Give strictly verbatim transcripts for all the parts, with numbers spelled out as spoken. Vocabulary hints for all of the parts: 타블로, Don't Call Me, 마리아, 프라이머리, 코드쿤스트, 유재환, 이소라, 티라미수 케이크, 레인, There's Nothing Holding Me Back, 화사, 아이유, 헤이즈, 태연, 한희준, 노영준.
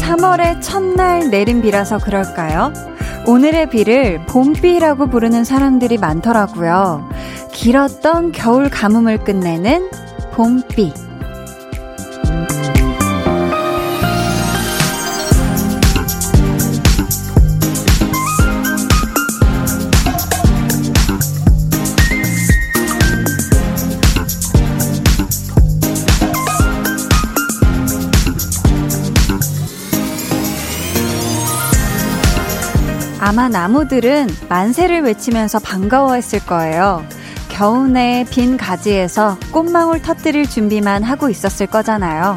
삼월의 첫날 내린 비라서 그럴까요? 오늘의 비를 봄비라고 부르는 사람들이 많더라고요. 길었던 겨울 가뭄을 끝내는 봄비. 아마 나무들은 만세를 외치면서 반가워했을 거예요. 겨우내 빈 가지에서 꽃망울 터뜨릴 준비만 하고 있었을 거잖아요.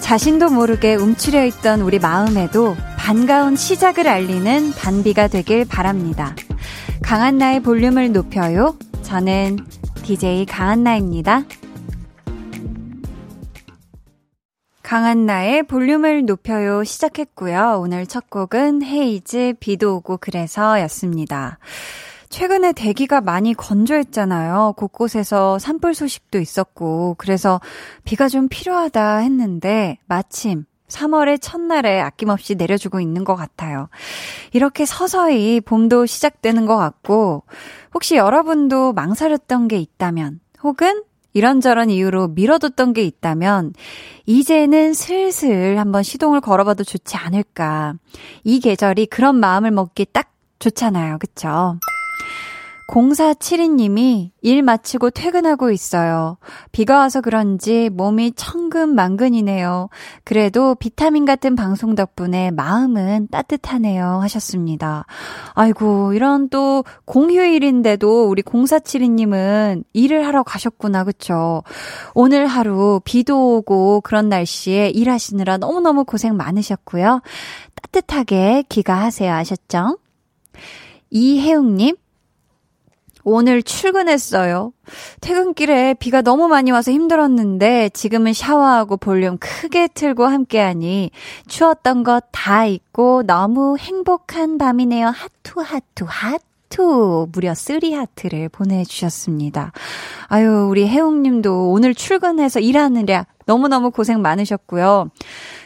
자신도 모르게 움츠려 있던 우리 마음에도 반가운 시작을 알리는 단비가 되길 바랍니다. 강한나의 볼륨을 높여요. 저는 디제이 강한나입니다. 강한나의 볼륨을 높여요 시작했고요. 오늘 첫 곡은 헤이즈 비도 오고 그래서 였습니다. 최근에 대기가 많이 건조했잖아요. 곳곳에서 산불 소식도 있었고 그래서 비가 좀 필요하다 했는데 마침 삼월의 첫날에 아낌없이 내려주고 있는 것 같아요. 이렇게 서서히 봄도 시작되는 것 같고 혹시 여러분도 망설였던 게 있다면 혹은 이런저런 이유로 미뤄뒀던 게 있다면 이제는 슬슬 한번 시동을 걸어봐도 좋지 않을까. 이 계절이 그런 마음을 먹기 딱 좋잖아요. 그쵸? 공사칠이 님이 일 마치고 퇴근하고 있어요. 비가 와서 그런지 몸이 천근만근이네요. 그래도 비타민 같은 방송 덕분에 마음은 따뜻하네요 하셨습니다. 아이고 이런 또 공휴일인데도 우리 공사칠이 님은 일을 하러 가셨구나. 그쵸? 오늘 하루 비도 오고 그런 날씨에 일하시느라 너무너무 고생 많으셨고요. 따뜻하게 귀가하세요 하셨죠? 이혜웅님 오늘 출근했어요. 퇴근길에 비가 너무 많이 와서 힘들었는데 지금은 샤워하고 볼륨 크게 틀고 함께하니 추웠던 것 다 잊고 너무 행복한 밤이네요. 하투 하투 하투 무려 쓰리 하트를 보내주셨습니다. 아유 우리 혜웅님도 오늘 출근해서 일하느라 너무너무 고생 많으셨고요.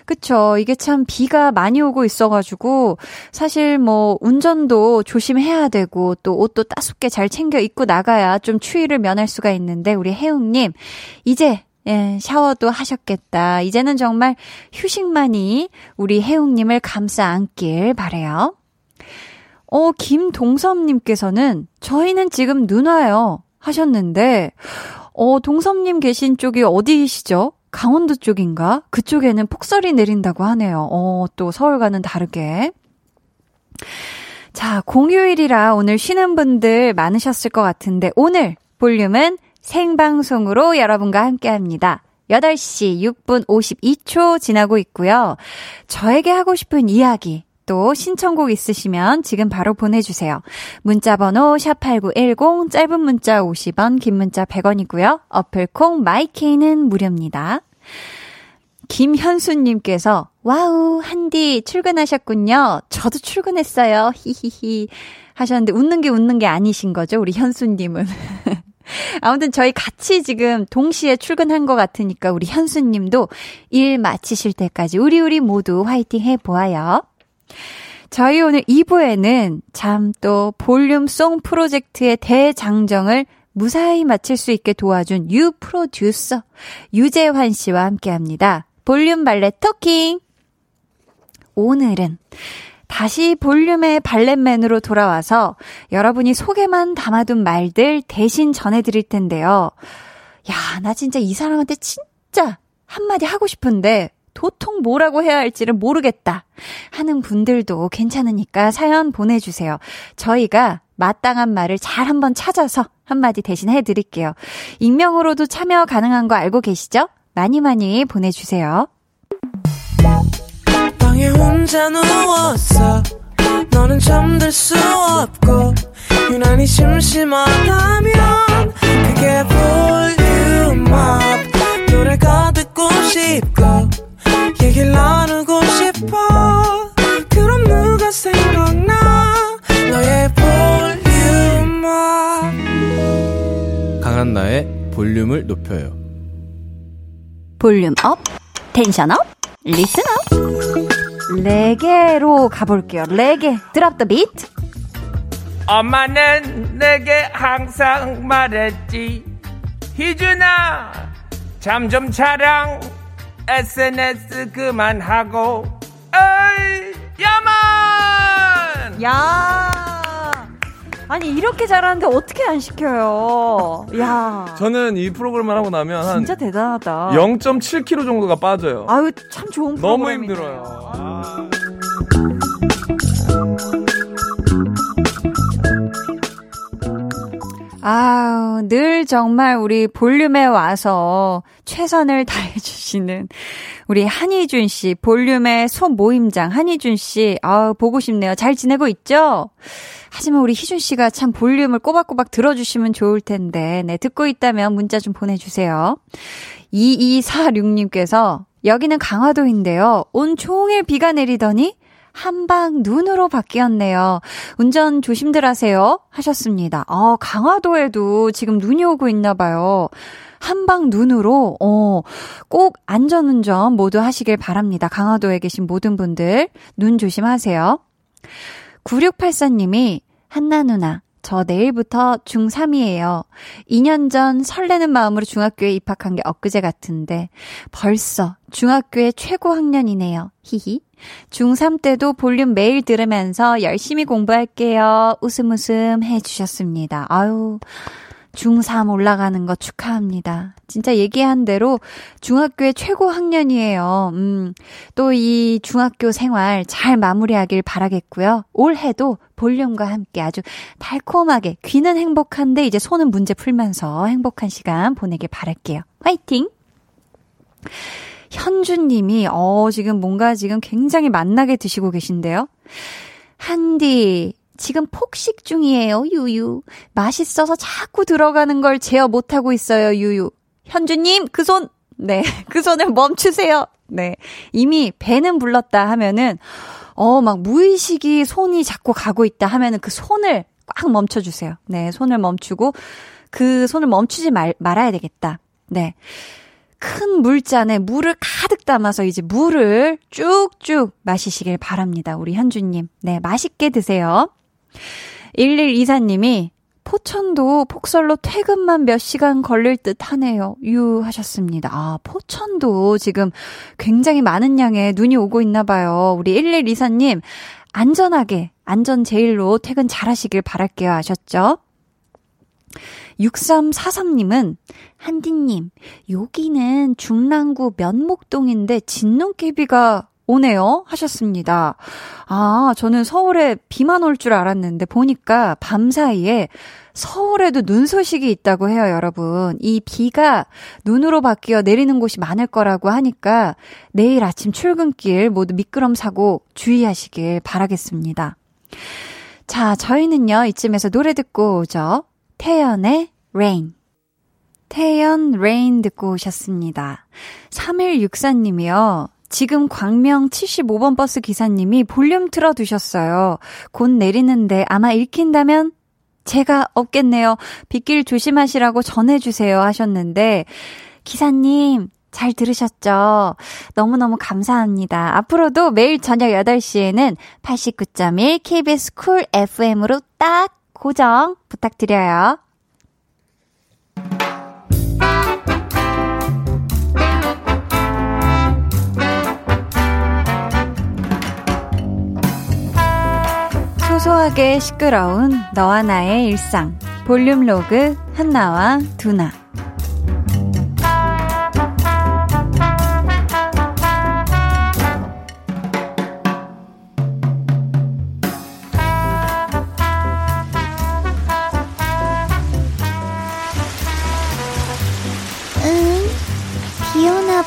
그쵸. 이게 참 비가 많이 오고 있어가지고 사실 뭐 운전도 조심해야 되고 또 옷도 따숩게 잘 챙겨 입고 나가야 좀 추위를 면할 수가 있는데 우리 혜웅님 이제 예, 샤워도 하셨겠다. 이제는 정말 휴식만이 우리 혜웅님을 감싸 안길 바래요. 어, 김동섭님께서는 저희는 지금 눈 와요 하셨는데 어, 동섭님 계신 쪽이 어디시죠? 강원도 쪽인가? 그쪽에는 폭설이 내린다고 하네요. 어, 또 서울과는 다르게. 자, 공휴일이라 오늘 쉬는 분들 많으셨을 것 같은데 오늘 볼륨은 생방송으로 여러분과 함께합니다. 여덟 시 육 분 오십이 초 지나고 있고요. 저에게 하고 싶은 이야기 또 신청곡 있으시면 지금 바로 보내주세요. 문자번호 샵팔구일공 짧은 문자 오십 원 긴 문자 백 원이고요. 어플콩 마이케이는 무료입니다. 김현수님께서 와우 한디 출근하셨군요. 저도 출근했어요. 히히히 하셨는데 웃는 게 웃는 게 아니신 거죠 우리 현수님은. 아무튼 저희 같이 지금 동시에 출근한 것 같으니까 우리 현수님도 일 마치실 때까지 우리 우리 모두 화이팅 해보아요. 저희 오늘 이 부에는 참 또 볼륨송 프로젝트의 대장정을 무사히 마칠 수 있게 도와준 유 프로듀서 유재환 씨와 함께합니다. 볼륨 발레 토킹! 오늘은 다시 볼륨의 발렛맨으로 돌아와서 여러분이 속에만 담아둔 말들 대신 전해드릴 텐데요. 야, 나 진짜 이 사람한테 진짜 한마디 하고 싶은데 도통 뭐라고 해야 할지를 모르겠다 하는 분들도 괜찮으니까 사연 보내주세요. 저희가 마땅한 말을 잘 한번 찾아서 한마디 대신 해드릴게요. 익명으로도 참여 가능한 거 알고 계시죠? 많이 많이 보내주세요. 방에 혼자 누웠어 너는 잠들 수 없고 유난히 심심하다면 그게 볼륨업 노래가 듣고 싶고 얘기를 볼륨을 높여요. 볼륨 업, 텐션 업, 리슨 업. 레게로 가볼게요. 레게, 드랍 더 비트. 엄마는 내게 항상 말했지, 희준아 잠 좀 자랑, 에스엔에스 그만하고. 어이 야만. 야, 아니 이렇게 잘하는데 어떻게 안 시켜요. 야, 저는 이 프로그램을 하고 나면 한 진짜 대단하다. 영 점 칠 킬로그램 정도가 빠져요. 아유, 참 좋은 프로그램이네요. 너무 힘들어요. 아. 아우, 늘 정말 우리 볼륨에 와서 최선을 다해주시는 우리 한희준 씨, 볼륨의 소모임장 한희준 씨, 아우, 보고 싶네요. 잘 지내고 있죠? 하지만 우리 희준 씨가 참 볼륨을 꼬박꼬박 들어주시면 좋을 텐데, 네, 듣고 있다면 문자 좀 보내주세요. 이이사육 님께서 여기는 강화도인데요, 온종일 비가 내리더니 한방 눈으로 바뀌었네요. 운전 조심들 하세요 하셨습니다. 어, 강화도에도 지금 눈이 오고 있나 봐요. 한방 눈으로, 어, 꼭 안전운전 모두 하시길 바랍니다. 강화도에 계신 모든 분들 눈 조심하세요. 구육팔사 님이 한나 누나, 저 내일부터 중삼이에요. 이 년 전 설레는 마음으로 중학교에 입학한 게 엊그제 같은데 벌써 중학교의 최고 학년이네요. 히히. 중삼 때도 볼륨 매일 들으면서 열심히 공부할게요. 웃음 웃음 해주셨습니다. 아유, 중삼 올라가는 거 축하합니다. 진짜 얘기한 대로 중학교의 최고 학년이에요. 음, 또 이 중학교 생활 잘 마무리하길 바라겠고요. 올해도 볼륨과 함께 아주 달콤하게, 귀는 행복한데 이제 손은 문제 풀면서 행복한 시간 보내길 바랄게요. 화이팅! 현주님이 어 지금 뭔가 지금 굉장히 맛나게 드시고 계신데요. 한디, 지금 폭식 중이에요. 유유. 맛있어서 자꾸 들어가는 걸 제어 못하고 있어요. 유유. 현주님, 그 손, 네, 그 손을 멈추세요. 네, 이미 배는 불렀다 하면은 어 막 무의식이 손이 자꾸 가고 있다 하면은 그 손을 꽉 멈춰주세요. 네, 손을 멈추고 그 손을 멈추지 말 말아야 되겠다. 네. 큰 물잔에 물을 가득 담아서 이제 물을 쭉쭉 마시시길 바랍니다. 우리 현주님. 네, 맛있게 드세요. 일일이사 님이 포천도 폭설로 퇴근만 몇 시간 걸릴 듯 하네요. 유 하셨습니다. 아, 포천도 지금 굉장히 많은 양의 눈이 오고 있나 봐요. 우리 일일이사 님, 안전하게, 안전 제일로 퇴근 잘하시길 바랄게요. 아셨죠? 육삼사삼 님은 한디님, 여기는 중랑구 면목동인데 진눈깨비가 오네요 하셨습니다. 아, 저는 서울에 비만 올 줄 알았는데 보니까 밤사이에 서울에도 눈 소식이 있다고 해요. 여러분, 이 비가 눈으로 바뀌어 내리는 곳이 많을 거라고 하니까 내일 아침 출근길 모두 미끄럼 사고 주의하시길 바라겠습니다. 자, 저희는요 이쯤에서 노래 듣고 오죠. 태연의 레인. 태연 레인 듣고 오셨습니다. 삼일육사 님이요. 지금 광명 칠십오 번 버스 기사님이 볼륨 틀어두셨어요. 곧 내리는데 아마 읽힌다면 제가 없겠네요. 빗길 조심하시라고 전해주세요 하셨는데, 기사님 잘 들으셨죠? 너무너무 감사합니다. 앞으로도 매일 저녁 여덟 시에는 팔십구 점 일 케이비에스 쿨 에프엠으로 딱 고정 부탁드려요. 소소하게 시끄러운 너와 나의 일상. 볼륨 로그 한나와 두나.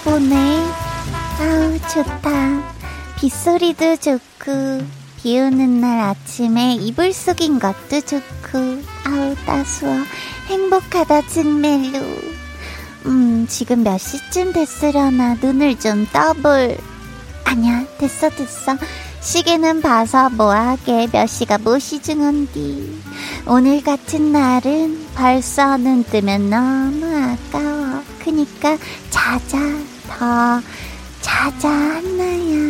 보네. 아우, 좋다. 빗소리도 좋고, 비 오는 날 아침에 이불 속인 것도 좋고, 아우, 따스워. 행복하다, 진멜로. 음, 지금 몇 시쯤 됐으려나, 눈을 좀 떠볼. 아니야, 됐어, 됐어. 시계는 봐서 뭐하게, 몇 시가 무시 중헌디. 오늘 같은 날은 벌써 눈 뜨면 너무 아까워. 크니까 자자 더 자자 한나야.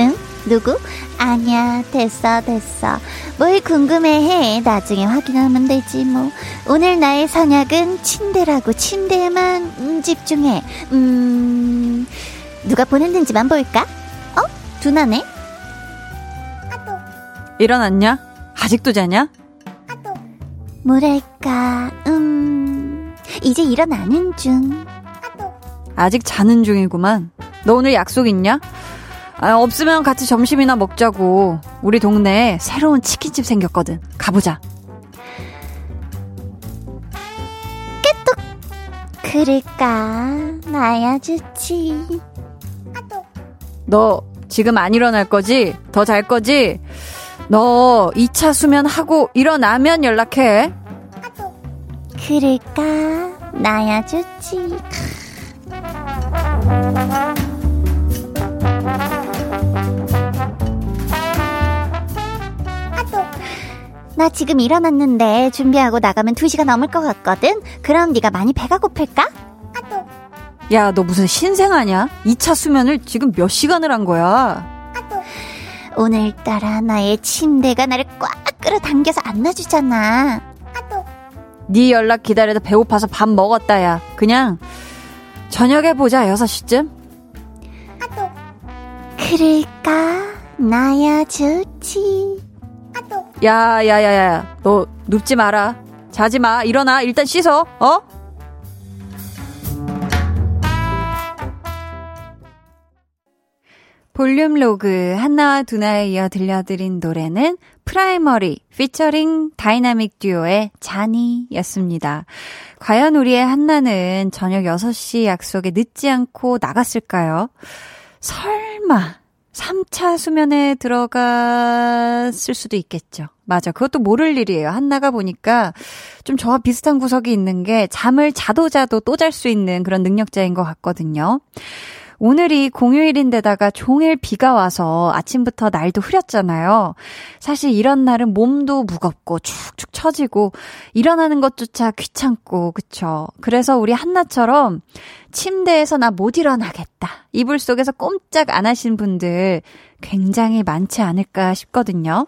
응? 누구? 아니야, 됐어 됐어. 뭘 궁금해해. 나중에 확인하면 되지 뭐. 오늘 나의 선약은 침대라고. 침대에만 음, 집중해. 음... 누가 보냈는지만 볼까? 어? 두나네? 일어났냐? 아직도 자냐? 뭐랄까... 음... 이제 일어나는 중. 아직 자는 중이구만. 너 오늘 약속 있냐? 아, 없으면 같이 점심이나 먹자고. 우리 동네에 새로운 치킨집 생겼거든. 가보자. 깨똑. 그럴까? 나야 좋지. 너 지금 안 일어날 거지? 더 잘 거지? 너 이 차 수면하고 일어나면 연락해. 그럴까? 나야 좋지. 나 지금 일어났는데 준비하고 나가면 두 시가 넘을 것 같거든? 그럼 네가 많이 배가 고플까? 야, 너 무슨 신생아냐? 이 차 수면을 지금 몇 시간을 한 거야? 오늘따라 나의 침대가 나를 꽉 끌어당겨서 안 놔주잖아. 네 연락 기다려서 배고파서 밥 먹었다. 야, 그냥 저녁에 보자. 여섯 시쯤. 그럴까? 나야 좋지. 야야야야, 너 눕지 마라. 자지 마. 일어나. 일단 씻어. 어? 볼륨 로그 한나와 두나에 이어 들려드린 노래는 프라이머리 피처링 다이나믹 듀오의 자니였습니다. 과연 우리의 한나는 저녁 여섯 시 약속에 늦지 않고 나갔을까요? 설마 삼 차 수면에 들어갔을 수도 있겠죠. 맞아. 그것도 모를 일이에요. 한나가 보니까 좀 저와 비슷한 구석이 있는 게 잠을 자도 자도 또 잘 수 있는 그런 능력자인 것 같거든요. 오늘이 공휴일인데다가 종일 비가 와서 아침부터 날도 흐렸잖아요. 사실 이런 날은 몸도 무겁고 축축 처지고 일어나는 것조차 귀찮고, 그쵸? 그래서 우리 한나처럼 침대에서 나 못 일어나겠다, 이불 속에서 꼼짝 안 하신 분들 굉장히 많지 않을까 싶거든요.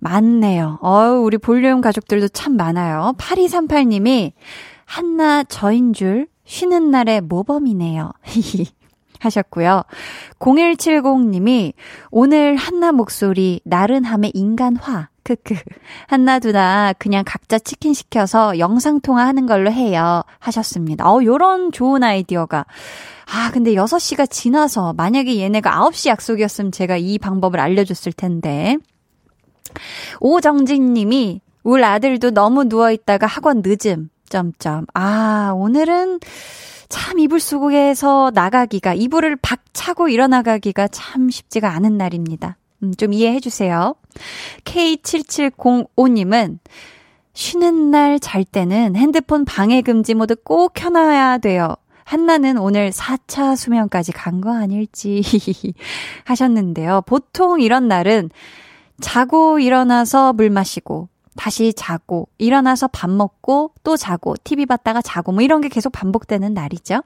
많네요. 어우, 우리 볼륨 가족들도 참 많아요. 팔이삼팔 님이 한나 저인 줄 쉬는 날의 모범이네요. 하셨고요. 공일칠공 님이 오늘 한나 목소리 나른함의 인간화. 크크. 한나 두나 그냥 각자 치킨 시켜서 영상통화하는 걸로 해요. 하셨습니다. 어, 요런 좋은 아이디어가. 아, 근데 여섯 시가 지나서 만약에 얘네가 아홉 시 약속이었으면 제가 이 방법을 알려줬을 텐데. 오정진 님이 울 아들도 너무 누워있다가 학원 늦음. 점점. 아, 오늘은 참 이불 속에서 나가기가, 이불을 박차고 일어나가기가 참 쉽지가 않은 날입니다. 음, 좀 이해해 주세요. 케이 칠칠공오 님은 쉬는 날 잘 때는 핸드폰 방해 금지 모드 꼭 켜놔야 돼요. 한나는 오늘 사 차 수면까지 간 거 아닐지 하셨는데요. 보통 이런 날은 자고 일어나서 물 마시고 다시 자고 일어나서 밥 먹고 또 자고 티비 봤다가 자고 뭐 이런 게 계속 반복되는 날이죠.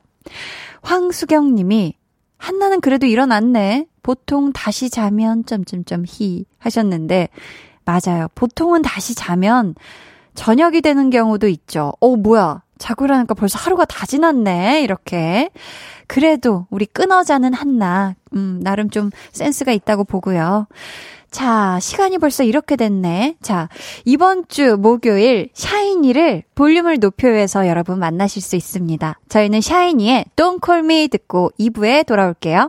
황수경 님이 한나는 그래도 일어났네. 보통 다시 자면 점점점 히 하셨는데, 맞아요. 보통은 다시 자면 저녁이 되는 경우도 있죠. 어, 뭐야, 자고 일어나니까 벌써 하루가 다 지났네. 이렇게. 그래도 우리 끊어자는 한나, 음, 나름 좀 센스가 있다고 보고요. 자, 시간이 벌써 이렇게 됐네. 자, 이번 주 목요일 샤이니를 볼륨을 높여서 여러분 만나실 수 있습니다. 저희는 샤이니의 Don't Call Me 듣고 이 부에 돌아올게요.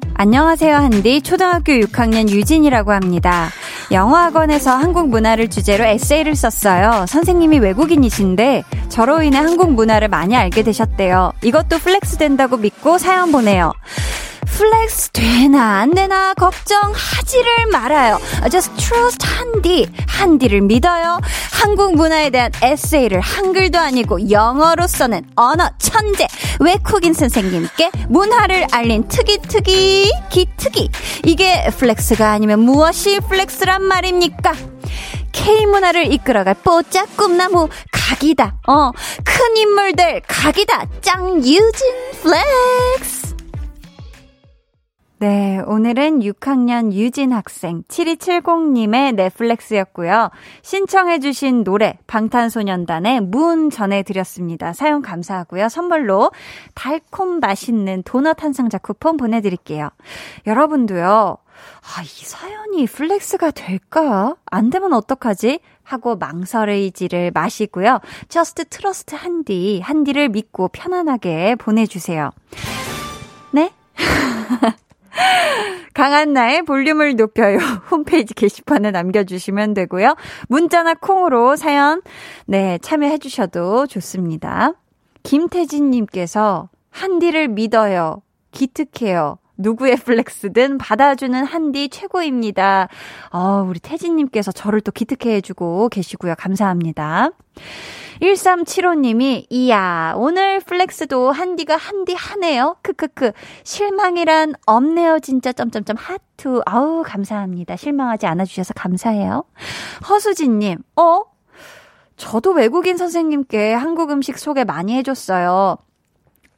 안녕하세요, 한디. 초등학교 육 학년 유진이라고 합니다. 영어학원에서 한국 문화를 주제로 에세이를 썼어요. 선생님이 외국인이신데 저로 인해 한국 문화를 많이 알게 되셨대요. 이것도 플렉스 된다고 믿고 사연 보내요. 플렉스 되나 안 되나 걱정하지를 말아요. Just trust 한디. 한디를 믿어요. 한국 문화에 대한 에세이를 한글도 아니고 영어로 써낸 언어 천재 외국인 선생님께 문화를 알린 특이특이 기특이. 이게 플렉스가 아니면 무엇이 플렉스란 말입니까? K문화를 이끌어갈 뽀짝 꿈나무 각이다. 어, 큰 인물들 각이다. 짱 유진 플렉스. 네, 오늘은 육 학년 유진 학생 칠이칠공님의 넷플렉스였고요. 신청해 주신 노래 방탄소년단의 문 전해드렸습니다. 사연 감사하고요. 선물로 달콤 맛있는 도넛 한 상자 쿠폰 보내드릴게요. 여러분도요. 아, 이 사연이 플렉스가 될까? 안 되면 어떡하지? 하고 망설이지를 마시고요. Just Trust 한디, 한디를 믿고 편안하게 보내주세요. 네? 강한나의 볼륨을 높여요 홈페이지 게시판에 남겨주시면 되고요. 문자나 콩으로 사연 네 참여해 주셔도 좋습니다. 김태진님께서 한디를 믿어요. 기특해요. 누구의 플렉스든 받아주는 한디 최고입니다. 어, 우리 태진님께서 저를 또 기특해해주고 계시고요. 감사합니다. 일삼칠오님이 이야 오늘 플렉스도 한디가 한디 하네요. 크크크 실망이란 없네요. 진짜 점점점 하트. 아우 감사합니다. 실망하지 않아주셔서 감사해요. 허수진님 어? 저도 외국인 선생님께 한국 음식 소개 많이 해줬어요.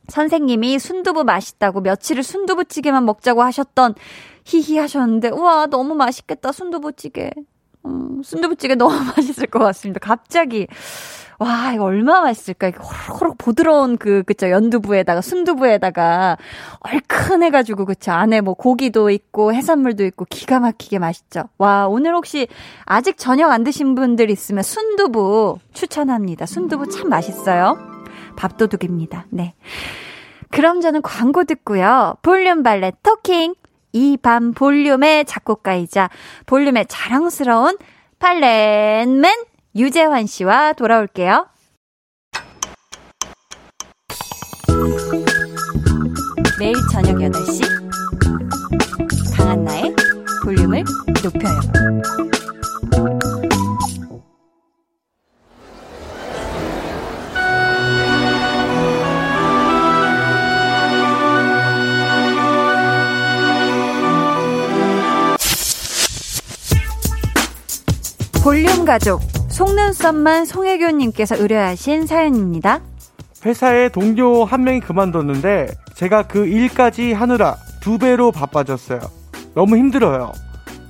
선생님이 순두부 맛있다고 며칠을 순두부찌개만 먹자고 하셨던 히히 하셨는데 우와 너무 맛있겠다 순두부찌개. 음, 순두부찌개 너무 맛있을 것 같습니다. 갑자기 와 이거 얼마나 맛있을까. 이거 호로록 부드러운 그 그쵸 연두부에다가 순두부에다가 얼큰해가지고 그쵸 안에 뭐 고기도 있고 해산물도 있고 기가 막히게 맛있죠. 와 오늘 혹시 아직 저녁 안 드신 분들 있으면 순두부 추천합니다. 순두부 참 맛있어요. 밥도둑입니다. 네. 그럼 저는 광고 듣고요. 볼륨 발레 토킹. 이 밤 볼륨의 작곡가이자 볼륨의 자랑스러운 발렌맨 유재환 씨와 돌아올게요. 매일 저녁 여덟 시. 강한나의 볼륨을 높여요. 볼륨 가족, 속눈썹만 송혜교님께서 의뢰하신 사연입니다. 회사에 동료 한 명이 그만뒀는데 제가 그 일까지 하느라 두 배로 바빠졌어요. 너무 힘들어요.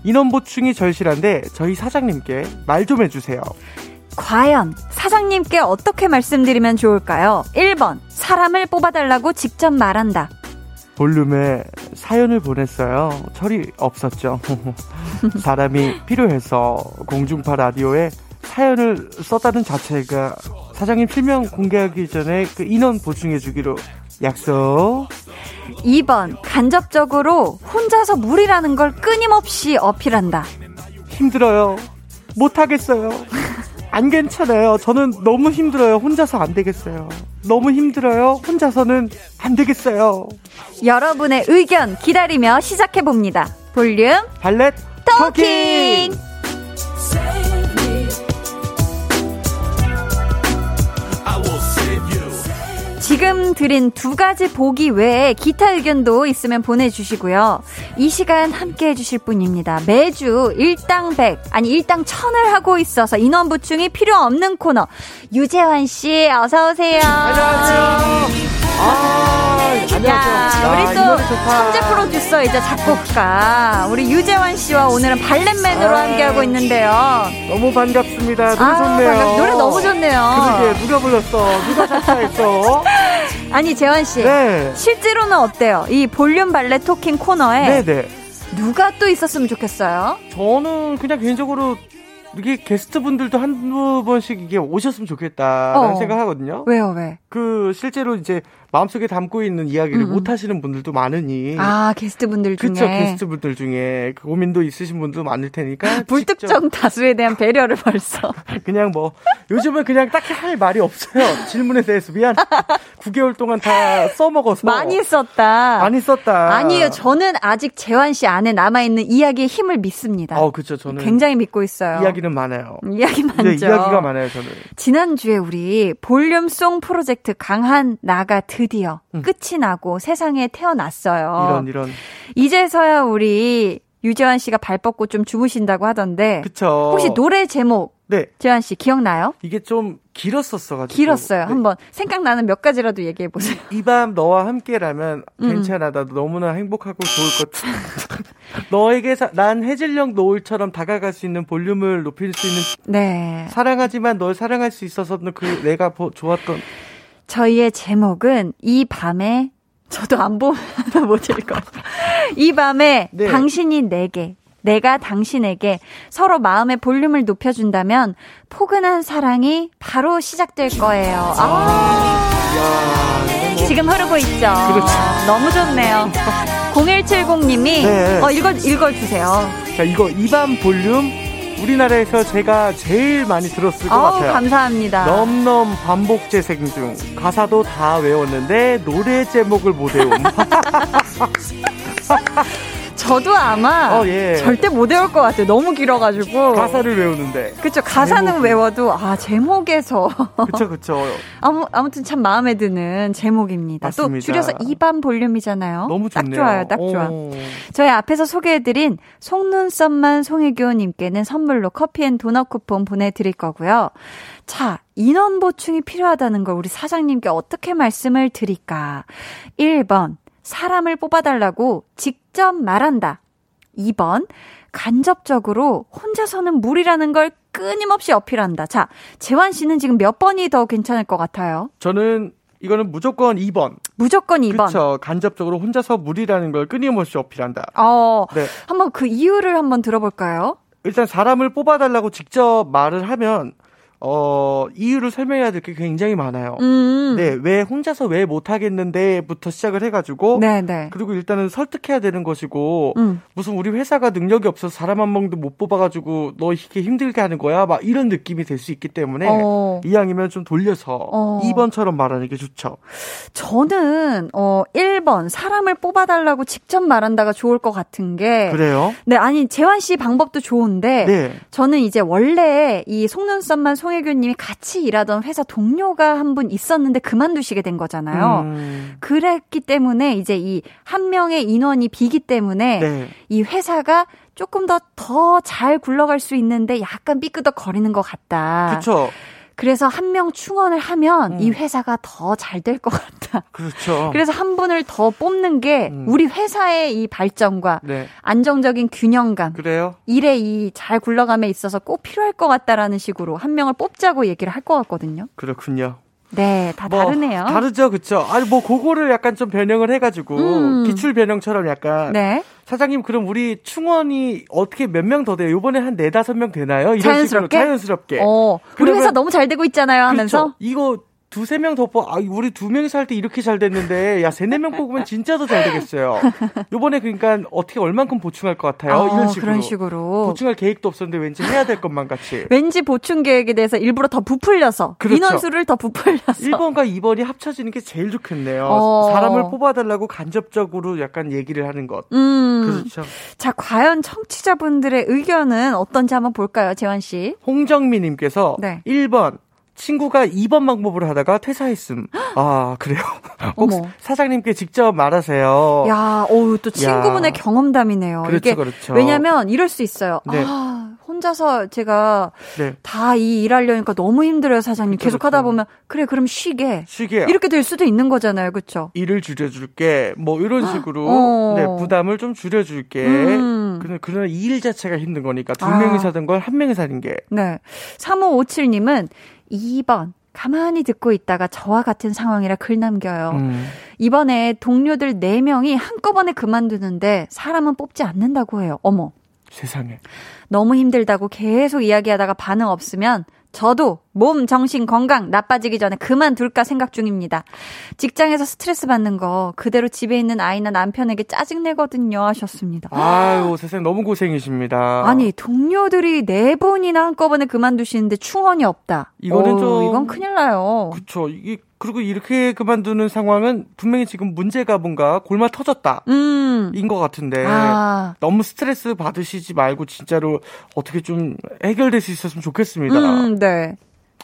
인원 보충이 절실한데 저희 사장님께 말 좀 해주세요. 과연 사장님께 어떻게 말씀드리면 좋을까요? 일 번, 사람을 뽑아달라고 직접 말한다. 볼륨에 사연을 보냈어요. 철이 없었죠. 사람이 필요해서 공중파 라디오에 사연을 썼다는 자체가 사장님 실명 공개하기 전에 그 인원 보충해주기로 약속. 이 번 간접적으로 혼자서 무리라는 걸 끊임없이 어필한다. 힘들어요. 못하겠어요. 안 괜찮아요. 저는 너무 힘들어요. 혼자서 안 되겠어요. 너무 힘들어요. 혼자서는 안 되겠어요. 여러분의 의견 기다리며 시작해봅니다. 볼륨 발렛 토킹. 토킹 지금 드린 두 가지 보기 외에 기타 의견도 있으면 보내주시고요. 이 시간 함께해 주실 분입니다. 매주 일당 백 아니 일당 천을 하고 있어서 인원 보충이 필요 없는 코너 유재환 씨 어서 오세요. 안녕하세요. 아, 야, 우리 또 천재 프로듀서이자 작곡가 우리 유재환 씨와 오늘은 발렛맨으로 아, 함께하고 있는데요. 너무 반갑습니다. 노래 아, 좋네요. 반갑, 노래 너무 좋네요. 그러게 누가 불렀어? 누가 작사했어? 아니 재환 씨, 네. 실제로는 어때요? 이 볼륨 발레 토킹 코너에 네네. 누가 또 있었으면 좋겠어요? 저는 그냥 개인적으로 이게 게스트분들도 한두 번씩 이게 오셨으면 좋겠다라는 어어. 생각하거든요. 왜요, 왜? 그 실제로 이제 마음속에 담고 있는 이야기를 음. 못 하시는 분들도 많으니. 아, 게스트분들 중에. 그렇죠, 게스트분들 중에 그 고민도 있으신 분도 많을 테니까. 불특정 다수에 대한 배려를 벌써. 그냥 뭐 요즘은 그냥 딱히 할 말이 없어요. 질문에 대해서 미안. 구 개월 동안 다 써먹어서. 많이 썼다. 많이 썼다. 아니에요, 저는 아직 재환 씨 안에 남아있는 이야기의 힘을 믿습니다. 어, 그렇죠, 저는. 굉장히 믿고 있어요. 이야기는 많아요. 이야기 많죠. 네, 이야기가 많아요, 저는. 지난주에 우리 볼륨송 프로젝트 강한 나가 드디어 음. 끝이 나고 세상에 태어났어요. 이런 이런. 이제서야 우리 유재환 씨가 발 뻗고 좀 주무신다고 하던데. 그쵸. 혹시 노래 제목 네. 재환 씨 기억나요? 이게 좀 길었었어가지고. 길었어요. 네. 한번 생각나는 몇 가지라도 얘기해 보세요. 이 밤 너와 함께라면 음. 괜찮아. 나도 너무나 행복하고 좋을 것 같아. 너에게 사, 난 해질녘 노을처럼 다가갈 수 있는 볼륨을 높일 수 있는. 네. 사랑하지만 널 사랑할 수 있어서 그 내가 보, 좋았던. 저희의 제목은 이 밤에 저도 안 보면 못 읽어. 이 밤에 네. 당신이 내게 내가 당신에게 서로 마음의 볼륨을 높여준다면 포근한 사랑이 바로 시작될 거예요. 아~ 야, 지금 흐르고 있죠. 그렇죠. 너무 좋네요. 공일칠공님이 네. 어, 읽어, 읽어주세요. 자, 이거 이 밤 볼륨 우리나라에서 제가 제일 많이 들었을 것 아우, 같아요. 감사합니다. 넘넘 반복 재생 중 가사도 다 외웠는데 노래 제목을 못 외움. 저도 아마 어, 예. 절대 못 외울 것 같아요. 너무 길어가지고 가사를 외우는데. 그렇죠. 가사는 제목이. 외워도 아 제목에서. 그렇죠, 그렇죠. 아무 아무튼 참 마음에 드는 제목입니다. 맞습니다. 또 줄여서 이반 볼륨이잖아요. 너무 좋네요. 딱 좋아요, 딱 좋아. 오. 저희 앞에서 소개해드린 속눈썹만 송혜교님께는 선물로 커피앤도넛 쿠폰 보내드릴 거고요. 자, 인원 보충이 필요하다는 걸 우리 사장님께 어떻게 말씀을 드릴까? 일 번. 사람을 뽑아달라고 직접 말한다. 이 번 간접적으로 혼자서는 무리라는 걸 끊임없이 어필한다. 자, 재환 씨는 지금 몇 번이 더 괜찮을 것 같아요? 저는 이거는 무조건 이 번. 무조건 이 번. 그렇죠. 간접적으로 혼자서 무리라는 걸 끊임없이 어필한다. 어, 네. 한번 그 이유를 한번 들어볼까요? 일단 사람을 뽑아달라고 직접 말을 하면 어, 이유를 설명해야 될 게 굉장히 많아요. 음. 네, 왜 혼자서 왜 못하겠는데부터 시작을 해가지고. 네네. 그리고 일단은 설득해야 되는 것이고, 음. 무슨 우리 회사가 능력이 없어서 사람 한 명도 못 뽑아가지고 너 이렇게 힘들게 하는 거야? 막 이런 느낌이 될 수 있기 때문에, 어. 이왕이면 좀 돌려서 어. 이 번처럼 말하는 게 좋죠. 저는, 어, 일 번, 사람을 뽑아달라고 직접 말한다가 좋을 것 같은 게. 그래요? 네, 아니, 재환 씨 방법도 좋은데, 네. 저는 이제 원래 이 속눈썹만 송 송혜교님이 같이 일하던 회사 동료가 한 분 있었는데 그만두시게 된 거잖아요. 음. 그랬기 때문에 이제 이 한 명의 인원이 비기 때문에 네. 이 회사가 조금 더 더 잘 굴러갈 수 있는데 약간 삐끄덕거리는 것 같다. 그렇죠. 그래서 한 명 충원을 하면 음. 이 회사가 더 잘 될 것 같다. 그렇죠. 그래서 한 분을 더 뽑는 게 음. 우리 회사의 이 발전과 네. 안정적인 균형감. 그래요? 일의 이 잘 굴러감에 있어서 꼭 필요할 것 같다라는 식으로 한 명을 뽑자고 얘기를 할 것 같거든요. 그렇군요. 네, 다 뭐, 다르네요. 다르죠, 그렇죠. 아니 뭐 그거를 약간 좀 변형을 해가지고 음. 기출 변형처럼 약간. 네. 사장님, 그럼 우리 충원이 어떻게 몇 명 더 돼요? 요번에 한 네다섯 명 되나요? 이런 자연스럽게? 식으로 자연스럽게. 어, 그러면, 우리 회사 너무 잘 되고 있잖아요 하면서. 그렇죠. 이거 두세 명 더 뽑아. 우리 두 명이서 할 때 이렇게 잘 됐는데, 야, 세네 명 뽑으면 진짜 더 잘 되겠어요. 요번에 그러니까 어떻게 얼만큼 보충할 것 같아요? 어, 이런 식으로. 그런 식으로. 보충할 계획도 없었는데 왠지 해야 될 것만 같이. 왠지 보충 계획에 대해서 일부러 더 부풀려서. 그렇죠. 인원수를 더 부풀려서. 일 번과 이 번이 합쳐지는 게 제일 좋겠네요. 어. 사람을 뽑아달라고 간접적으로 약간 얘기를 하는 것. 음. 그렇죠. 자, 과연 청취자분들의 의견은 어떤지 한번 볼까요, 재환 씨? 홍정미님께서 네. 일 번. 친구가 이 번 방법으로 하다가 퇴사했음. 아, 그래요? 혹시 어머. 사장님께 직접 말하세요. 야, 어우, 또 친구분의 야. 경험담이네요. 그렇죠, 이게 그렇죠. 왜냐면 이럴 수 있어요. 네. 아, 혼자서 제가 네. 다 이 일하려니까 너무 힘들어요, 사장님. 그렇죠, 계속 그렇죠. 하다 보면, 그래, 그럼 쉬게. 쉬게. 이렇게 될 수도 있는 거잖아요, 그렇죠? 일을 줄여줄게. 뭐, 이런 식으로. 어. 네, 부담을 좀 줄여줄게. 음. 그러나, 그러나 일 자체가 힘든 거니까 두 아. 명이 사던 걸 한 명이 사는 게. 네. 삼오오칠님은 이 번 가만히 듣고 있다가 저와 같은 상황이라 글 남겨요. 음. 이번에 동료들 네 명이 한꺼번에 그만두는데 사람은 뽑지 않는다고 해요. 어머. 세상에. 너무 힘들다고 계속 이야기하다가 반응 없으면 저도 몸, 정신, 건강 나빠지기 전에 그만둘까 생각 중입니다. 직장에서 스트레스 받는 거 그대로 집에 있는 아이나 남편에게 짜증내거든요 하셨습니다. 아유, 세상 너무 고생이십니다. 아니, 동료들이 네 분이나 한꺼번에 그만두시는데 충원이 없다. 이거는 오, 좀 이건 큰일 나요. 그렇죠. 이게 그리고 이렇게 그만두는 상황은 분명히 지금 문제가 뭔가 골마 터졌다 음. 인 것 같은데 아. 너무 스트레스 받으시지 말고 진짜로 어떻게 좀 해결될 수 있었으면 좋겠습니다. 음, 네.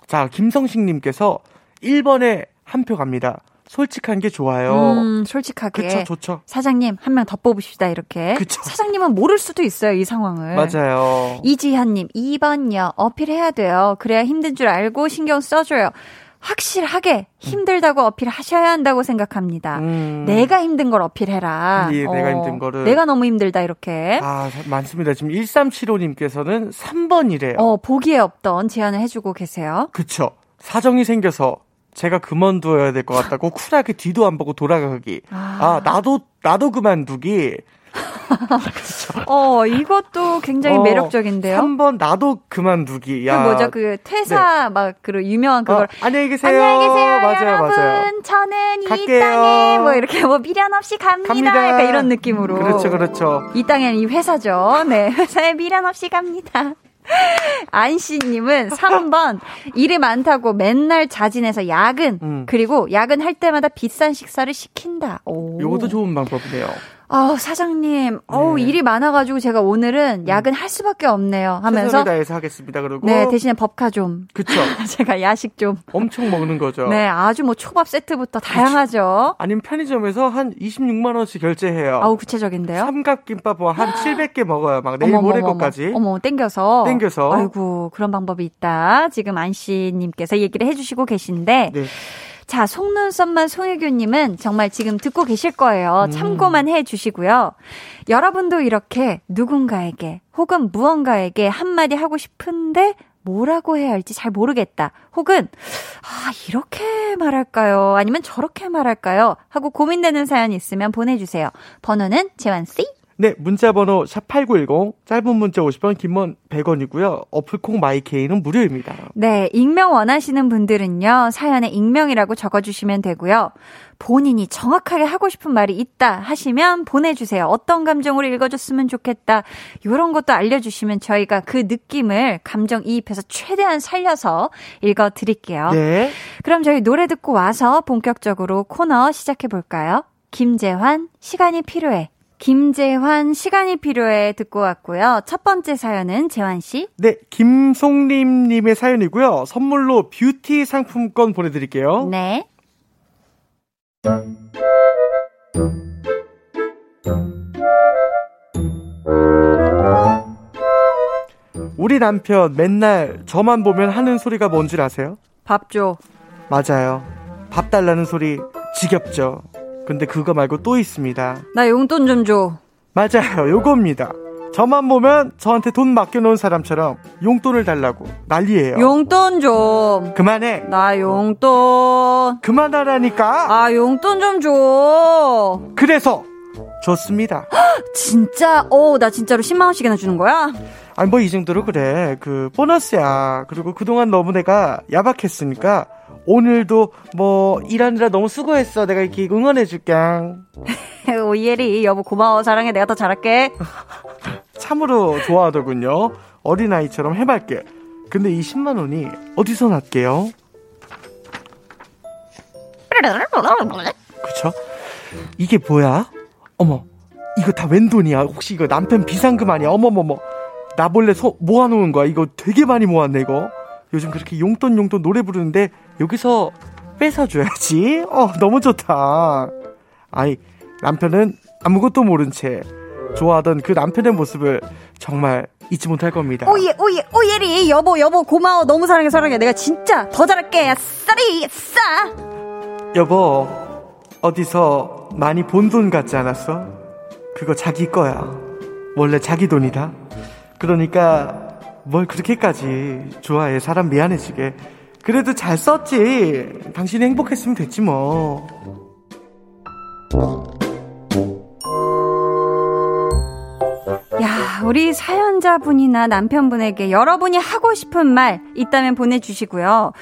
자, 김성식님께서 일 번에 한 표 갑니다. 솔직한 게 좋아요. 음, 솔직하게. 그쵸, 좋죠. 사장님, 한 명 더 뽑읍시다, 이렇게. 그쵸. 사장님은 모를 수도 있어요, 이 상황을. 맞아요. 이지현님, 이 번요. 어필해야 돼요. 그래야 힘든 줄 알고 신경 써줘요. 확실하게 힘들다고 어필하셔야 한다고 생각합니다. 음. 내가 힘든 걸 어필해라. 예, 어, 내가 힘든 거를. 내가 너무 힘들다, 이렇게. 아, 많습니다. 지금 일삼칠오님께서는 삼 번이래요. 어, 보기에 없던 제안을 해주고 계세요. 그쵸. 사정이 생겨서 제가 그만두어야 될 것 같다고 쿨하게 뒤도 안 보고 돌아가기. 아, 아 나도, 나도 그만두기. 어, 이것도 굉장히 어, 매력적인데요. 삼 번 나도 그만두기. 야. 그 뭐죠? 그 퇴사 네. 막 그 유명한 그걸. 어, 안녕히 계세요. 안녕히 계세요. 맞아요, 여러분. 맞아요. 저는 갈게요. 이 땅에 뭐 이렇게 뭐 미련 없이 갑니다. 갑니다. 그러니까 이런 느낌으로. 음, 그렇죠, 그렇죠. 이 땅에는 이 회사죠. 네, 회사에 미련 없이 갑니다. 안씨님은 삼 번 일이 많다고 맨날 자진해서 야근 음. 그리고 야근할 때마다 비싼 식사를 시킨다. 오. 이것도 좋은 방법이네요. 아, 사장님, 네. 어우, 일이 많아가지고 제가 오늘은 야근할 수밖에 없네요 하면서. 최선을 다해서 하겠습니다, 그러고. 네, 대신에 법카 좀. 그쵸. 제가 야식 좀. 엄청 먹는 거죠. 네, 아주 뭐 초밥 세트부터 다양하죠. 아니면 편의점에서 한 이십육만 원씩 결제해요. 아우, 구체적인데요? 삼각김밥 뭐 한 칠백 개 먹어요. 막 내일 모레 것까지. 어머, 땡겨서. 땡겨서. 아이고, 그런 방법이 있다. 지금 안씨님께서 얘기를 해주시고 계신데. 네. 자, 속눈썹만 송혜교님은 정말 지금 듣고 계실 거예요. 음. 참고만 해주시고요. 여러분도 이렇게 누군가에게 혹은 무언가에게 한마디 하고 싶은데 뭐라고 해야 할지 잘 모르겠다. 혹은 아, 이렇게 말할까요? 아니면 저렇게 말할까요? 하고 고민되는 사연이 있으면 보내주세요. 번호는 재환씨? 네, 문자 번호 샵팔구일공, 짧은 문자 오십 원, 긴 건 백 원이고요. 어플콩 마이케이는 무료입니다. 네, 익명 원하시는 분들은요. 사연에 익명이라고 적어주시면 되고요. 본인이 정확하게 하고 싶은 말이 있다 하시면 보내주세요. 어떤 감정으로 읽어줬으면 좋겠다. 이런 것도 알려주시면 저희가 그 느낌을 감정이입해서 최대한 살려서 읽어드릴게요. 네. 그럼 저희 노래 듣고 와서 본격적으로 코너 시작해볼까요? 김재환, 시간이 필요해. 김재환, 시간이 필요해 듣고 왔고요. 첫 번째 사연은 재환 씨. 네, 김송림 님의 사연이고요. 선물로 뷰티 상품권 보내드릴게요. 네. 우리 남편 맨날 저만 보면 하는 소리가 뭔 줄 아세요? 밥 줘. 맞아요. 밥 달라는 소리 지겹죠. 근데 그거 말고 또 있습니다. 나 용돈 좀 줘. 맞아요, 요겁니다. 저만 보면 저한테 돈 맡겨놓은 사람처럼 용돈을 달라고 난리예요. 용돈 좀 그만해. 나 용돈 그만하라니까. 아, 용돈 좀 줘. 그래서 줬습니다. 진짜? 어, 나 진짜로 십만 원씩이나 주는 거야? 아니, 뭐 이 정도로 그래. 그 보너스야. 그리고 그동안 너무 내가 야박했으니까 오늘도 뭐 일하느라 너무 수고했어. 내가 이렇게 응원해줄게. 오예리, 여보 고마워. 사랑해. 내가 더 잘할게. 참으로 좋아하더군요. 어린아이처럼 해맑게. 근데 이 십만 원이 어디서 났게요? 그쵸? 이게 뭐야? 어머, 이거 다 웬 돈이야? 혹시 이거 남편 비상금 아니야? 어머머머, 나 몰래 소, 모아놓은 거야. 이거 되게 많이 모았네. 이거 요즘 그렇게 용돈 용돈 노래 부르는데 여기서 뺏어줘야지. 어, 너무 좋다. 아이, 남편은 아무것도 모른 채 좋아하던 그 남편의 모습을 정말 잊지 못할 겁니다. 오예, 오예, 오예리. 여보, 여보 고마워. 너무 사랑해, 사랑해. 내가 진짜 더 잘할게. 쌀이 싸. 여보, 어디서 많이 본 돈 같지 않았어? 그거 자기 거야. 원래 자기 돈이다. 그러니까 뭘 그렇게까지 좋아해. 사람 미안해지게. 그래도 잘 썼지. 당신이 행복했으면 됐지 뭐. 야, 우리 사연자분이나 남편분에게 여러분이 하고 싶은 말 있다면 보내주시고요.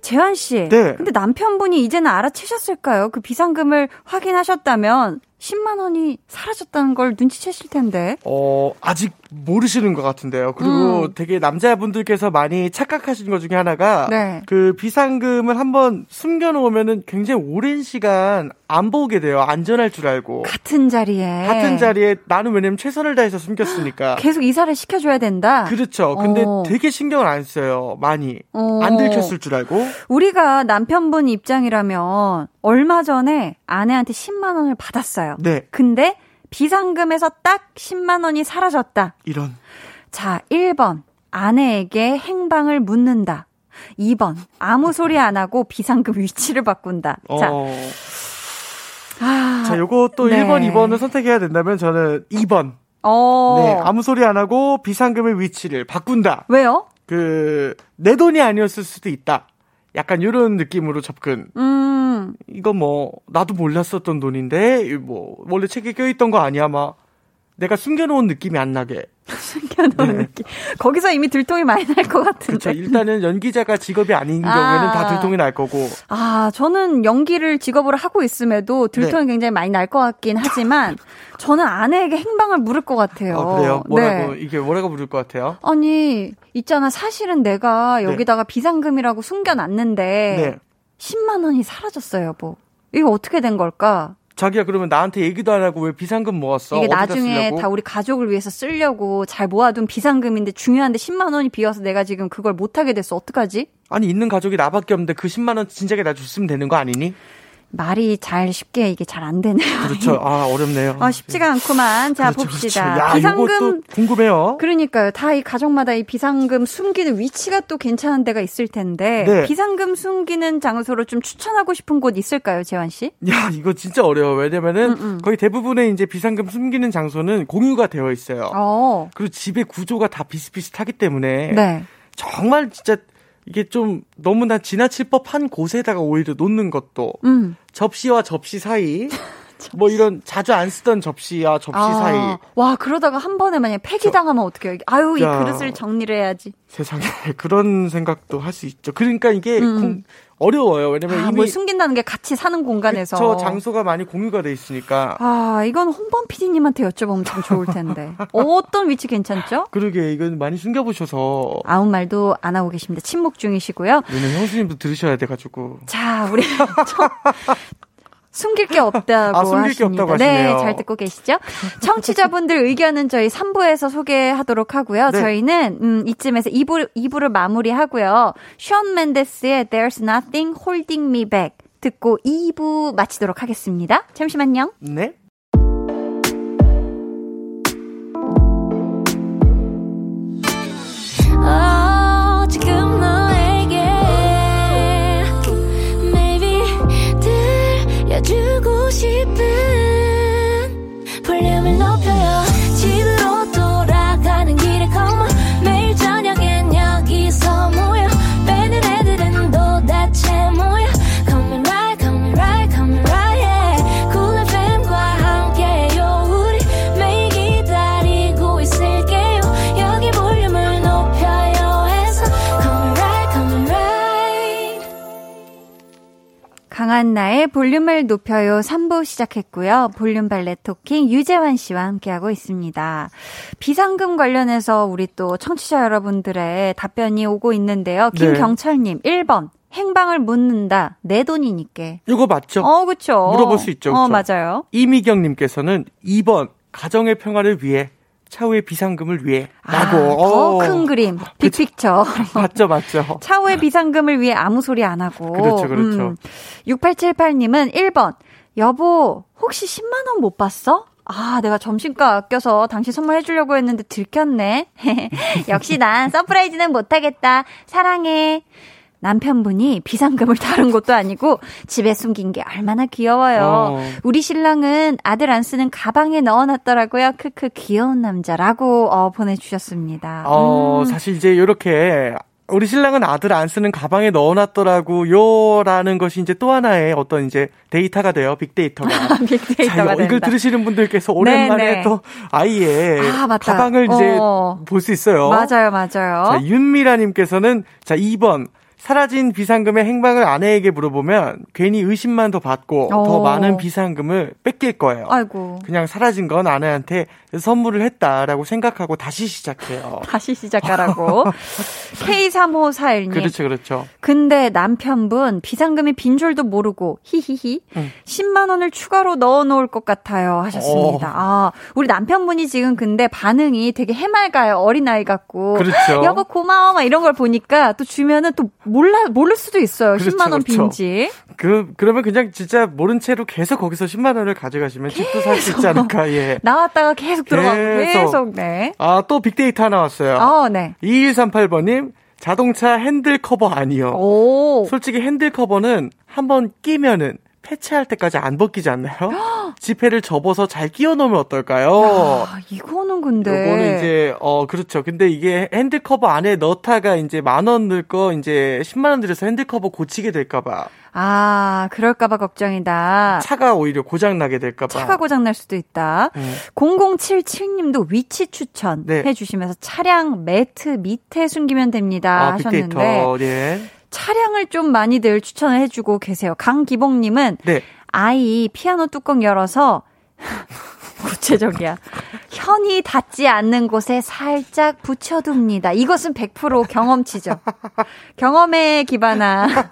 재환씨, 네. 근데 남편분이 이제는 알아채셨을까요? 그 비상금을 확인하셨다면 십만 원이 사라졌다는 걸 눈치채실 텐데. 어, 아직 모르시는 것 같은데요. 그리고 음. 되게 남자분들께서 많이 착각하시는 것 중에 하나가 네. 그 비상금을 한번 숨겨놓으면은 굉장히 오랜 시간 안 보게 돼요. 안전할 줄 알고. 같은 자리에. 같은 자리에. 나는 왜냐면 최선을 다해서 숨겼으니까. 계속 이사를 시켜줘야 된다? 그렇죠. 근데 어. 되게 신경을 안 써요. 많이. 어. 안 들켰을 줄 알고. 우리가 남편분 입장이라면 얼마 전에 아내한테 십만 원을 받았어요. 네. 근데 비상금에서 딱 십만 원이 사라졌다. 이런. 자, 일 번 아내에게 행방을 묻는다. 이 번 아무 소리 안 하고 비상금 위치를 바꾼다. 어. 자, 아, 자, 요거 또 네. 일 번, 이 번을 선택해야 된다면 저는 이 번. 어. 네, 아무 소리 안 하고 비상금의 위치를 바꾼다. 왜요? 그, 내 돈이 아니었을 수도 있다. 약간 이런 느낌으로 접근. 음. 이거 뭐, 나도 몰랐었던 돈인데, 뭐, 원래 책에 껴있던 거 아니야, 막. 내가 숨겨놓은 느낌이 안 나게. 숨겨놓은 네. 느낌. 거기서 이미 들통이 많이 날 것 같은데. 그렇죠. 일단은 연기자가 직업이 아닌 아. 경우에는 다 들통이 날 거고. 아, 저는 연기를 직업으로 하고 있음에도 들통이 네. 굉장히 많이 날 것 같긴 하지만 저는 아내에게 행방을 물을 것 같아요. 아, 그래요? 뭐라고? 네. 이게 뭐라고 물을 것 같아요? 아니, 있잖아. 사실은 내가 여기다가 네. 비상금이라고 숨겨놨는데 네. 십만 원이 사라졌어요, 뭐. 이거 어떻게 된 걸까? 자기야, 그러면 나한테 얘기도 안 하고 왜 비상금 모았어? 이게 나중에 쓰려고? 다 우리 가족을 위해서 쓰려고 잘 모아둔 비상금인데 중요한데 십만 원이 비어서 내가 지금 그걸 못하게 됐어. 어떡하지? 아니, 있는 가족이 나밖에 없는데 그 십만 원 진작에 나 줬으면 되는 거 아니니? 말이 잘 쉽게 이게 잘 안 되네요. 그렇죠. 아, 어렵네요. 아, 쉽지가 않구만. 자, 그렇죠, 봅시다. 그렇죠. 야, 비상금 궁금해요. 그러니까요. 다 이 가정마다 이 비상금 숨기는 위치가 또 괜찮은 데가 있을 텐데 네. 비상금 숨기는 장소로 좀 추천하고 싶은 곳 있을까요, 재환 씨? 야, 이거 진짜 어려워요. 왜냐면은 음, 음. 거의 대부분의 이제 비상금 숨기는 장소는 공유가 되어 있어요. 어. 그리고 집의 구조가 다 비슷비슷하기 때문에 네. 정말 진짜 이게 좀 너무나 지나칠 법한 곳에다가 오히려 놓는 것도 음. 접시와 접시 사이 접시. 뭐 이런 자주 안 쓰던 접시와 접시 아, 사이. 와, 그러다가 한 번에 만약에 폐기당하면 어떡해요. 아유, 야, 이 그릇을 정리를 해야지. 세상에, 그런 생각도 할 수 있죠. 그러니까 이게 음. 공, 어려워요. 왜냐면 아, 이미 뭘 숨긴다는 게 같이 사는 공간에서 저 장소가 많이 공유가 돼 있으니까. 아, 이건 홍범 피디님한테 여쭤보면 참 좋을 텐데. 어떤 위치 괜찮죠? 그러게, 이건 많이 숨겨보셔서 아무 말도 안 하고 계십니다. 침묵 중이시고요. 왜냐면 형수님도 들으셔야 돼가지고. 자, 우리 저, 숨길 게 없다고 아, 숨길 게 없다고 하시네요. 네, 잘 듣고 계시죠? 청취자분들 의견은 저희 삼 부에서 소개하도록 하고요. 네. 저희는 음, 이쯤에서 이 부, 이 부를 마무리하고요. 션 맨데스의 There's Nothing Holding Me Back 듣고 이 부 마치도록 하겠습니다. 잠시만요. 네. 어, 지금 나 주고 싶은 볼륨을 높여요. 집으로 돌아가는 길에 come on. 매일 저녁엔 여기서 모여 빼는 애들은 도대체 뭐야. Come right, come right, come right yeah. Cool 에프엠과 함께요. 우리 매일 기다리고 있을게요. 여기 볼륨을 높여요 해서 come right, come right. 강한 나의 볼륨을 높여요. 삼 부 시작했고요. 볼륨 발레 토킹 유재환 씨와 함께하고 있습니다. 비상금 관련해서 우리 또 청취자 여러분들의 답변이 오고 있는데요. 김경철님, 네. 일 번 행방을 묻는다. 내 돈이니까. 이거 맞죠? 어, 그렇죠. 물어볼 수 있죠. 그쵸? 어, 맞아요. 이미경님께서는 이 번 가정의 평화를 위해. 차후의 비상금을 위해 라고. 아, 더 큰 그림, 빅픽처. 맞죠, 맞죠. 차후의 비상금을 위해 아무 소리 안 하고. 그렇죠, 그렇죠. 음. 육팔칠팔 님은 일 번 여보 혹시 십만 원 못 봤어? 아, 내가 점심값 아껴서 당신 선물해 주려고 했는데 들켰네. 역시 난 서프라이즈는 못하겠다. 사랑해. 남편분이 비상금을 다룬 것도 아니고 집에 숨긴 게 얼마나 귀여워요. 어. 우리 신랑은 아들 안 쓰는 가방에 넣어놨더라고요. 크크 귀여운 남자라고 어, 보내주셨습니다. 어, 음. 사실 이제 이렇게 우리 신랑은 아들 안 쓰는 가방에 넣어놨더라고요. 라는 것이 이제 또 하나의 어떤 이제 데이터가 돼요. 빅데이터가. 빅데이터가 된다. 이걸 들으시는 분들께서 오랜만에 네네. 또 아이의 아, 가방을 이제 볼 수 있어요. 맞아요, 맞아요. 자, 윤미라님께서는 자, 이 번. 사라진 비상금의 행방을 아내에게 물어보면 괜히 의심만 더 받고 오. 더 많은 비상금을 뺏길 거예요. 아이고. 그냥 사라진 건 아내한테 선물을 했다라고 생각하고 다시 시작해요. 다시 시작하라고. 케이 삼오사일님. 그렇죠, 그렇죠. 근데 남편분 비상금이 빈 줄도 모르고 히히히 음. 십만 원을 추가로 넣어놓을 것 같아요 하셨습니다. 오. 아, 우리 남편분이 지금 근데 반응이 되게 해맑아요. 어린아이 같고. 그렇죠. 여보 고마워 막 이런 걸 보니까 또 주면은 또 몰라, 모를 수도 있어요. 그렇죠, 십만 원 빈지. 그렇죠. 그, 그러면 그냥 진짜 모른 채로 계속 거기서 십만 원을 가져가시면 계속. 집도 살 수 있지 않을까, 예. 나왔다가 계속 들어가고, 계속. 계속, 네. 아, 또 빅데이터 하나 왔어요. 어, 네. 이일삼팔번님, 자동차 핸들 커버 아니요. 오. 솔직히 핸들 커버는 한번 끼면은 폐차할 때까지 안 벗기지 않나요? 지폐를 접어서 잘 끼워 놓으면 어떨까요? 야, 이거는 근데 이거는 이제 어 그렇죠. 근데 이게 핸들 커버 안에 넣다가 이제 만 원 넣을 거 이제 십만 원 들여서 핸들 커버 고치게 될까 봐. 아, 그럴까 봐 걱정이다. 차가 오히려 고장 나게 될까 봐. 차가 고장 날 수도 있다. 네. 공공칠칠님도 위치 추천해 네. 주시면서 차량 매트 밑에 숨기면 됩니다 아, 하셨는데. 빅데이터. 네. 차량을 좀 많이들 추천을 해주고 계세요. 강기봉님은 네. 아이 피아노 뚜껑 열어서 구체적이야. 현이 닿지 않는 곳에 살짝 붙여둡니다. 이것은 백 퍼센트 경험치죠. 경험에 기반한.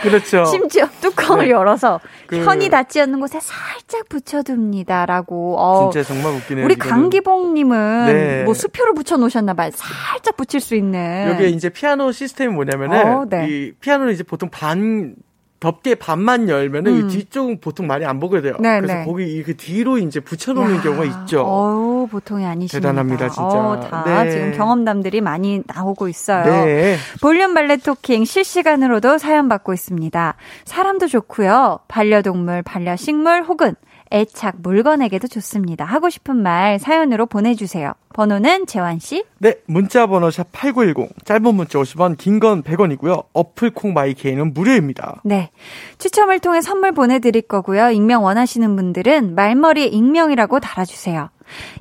그렇죠. 심지어 뚜껑을 네. 열어서 그... 현이 닿지 않는 곳에 살짝 붙여둡니다라고. 어, 진짜 정말 웃기네요. 우리 강기봉님은 네. 뭐 수표를 붙여놓으셨나 봐요. 살짝 붙일 수 있는. 이게 이제 피아노 시스템이 뭐냐면은 어, 네. 이 피아노는 이제 보통 반 덮개 반만 열면은 음. 이 뒤쪽은 보통 많이 안 보게 돼요. 네, 그래서 네. 거기 이렇게 뒤로 이제 붙여놓는 야, 경우가 있죠. 어우, 보통이 아니십니다. 대단합니다, 진짜. 어, 다 네. 지금 경험담들이 많이 나오고 있어요. 네. 볼륨 발레 토킹 실시간으로도 사연 받고 있습니다. 사람도 좋고요. 반려동물, 반려식물 혹은 애착 물건에게도 좋습니다. 하고 싶은 말 사연으로 보내주세요. 번호는 재환씨. 네, 문자 번호 샵 팔구일공. 짧은 문자 오십 원, 긴 건 백 원이고요. 어플 콩마이케이는 무료입니다. 네, 추첨을 통해 선물 보내드릴 거고요. 익명 원하시는 분들은 말머리 익명이라고 달아주세요.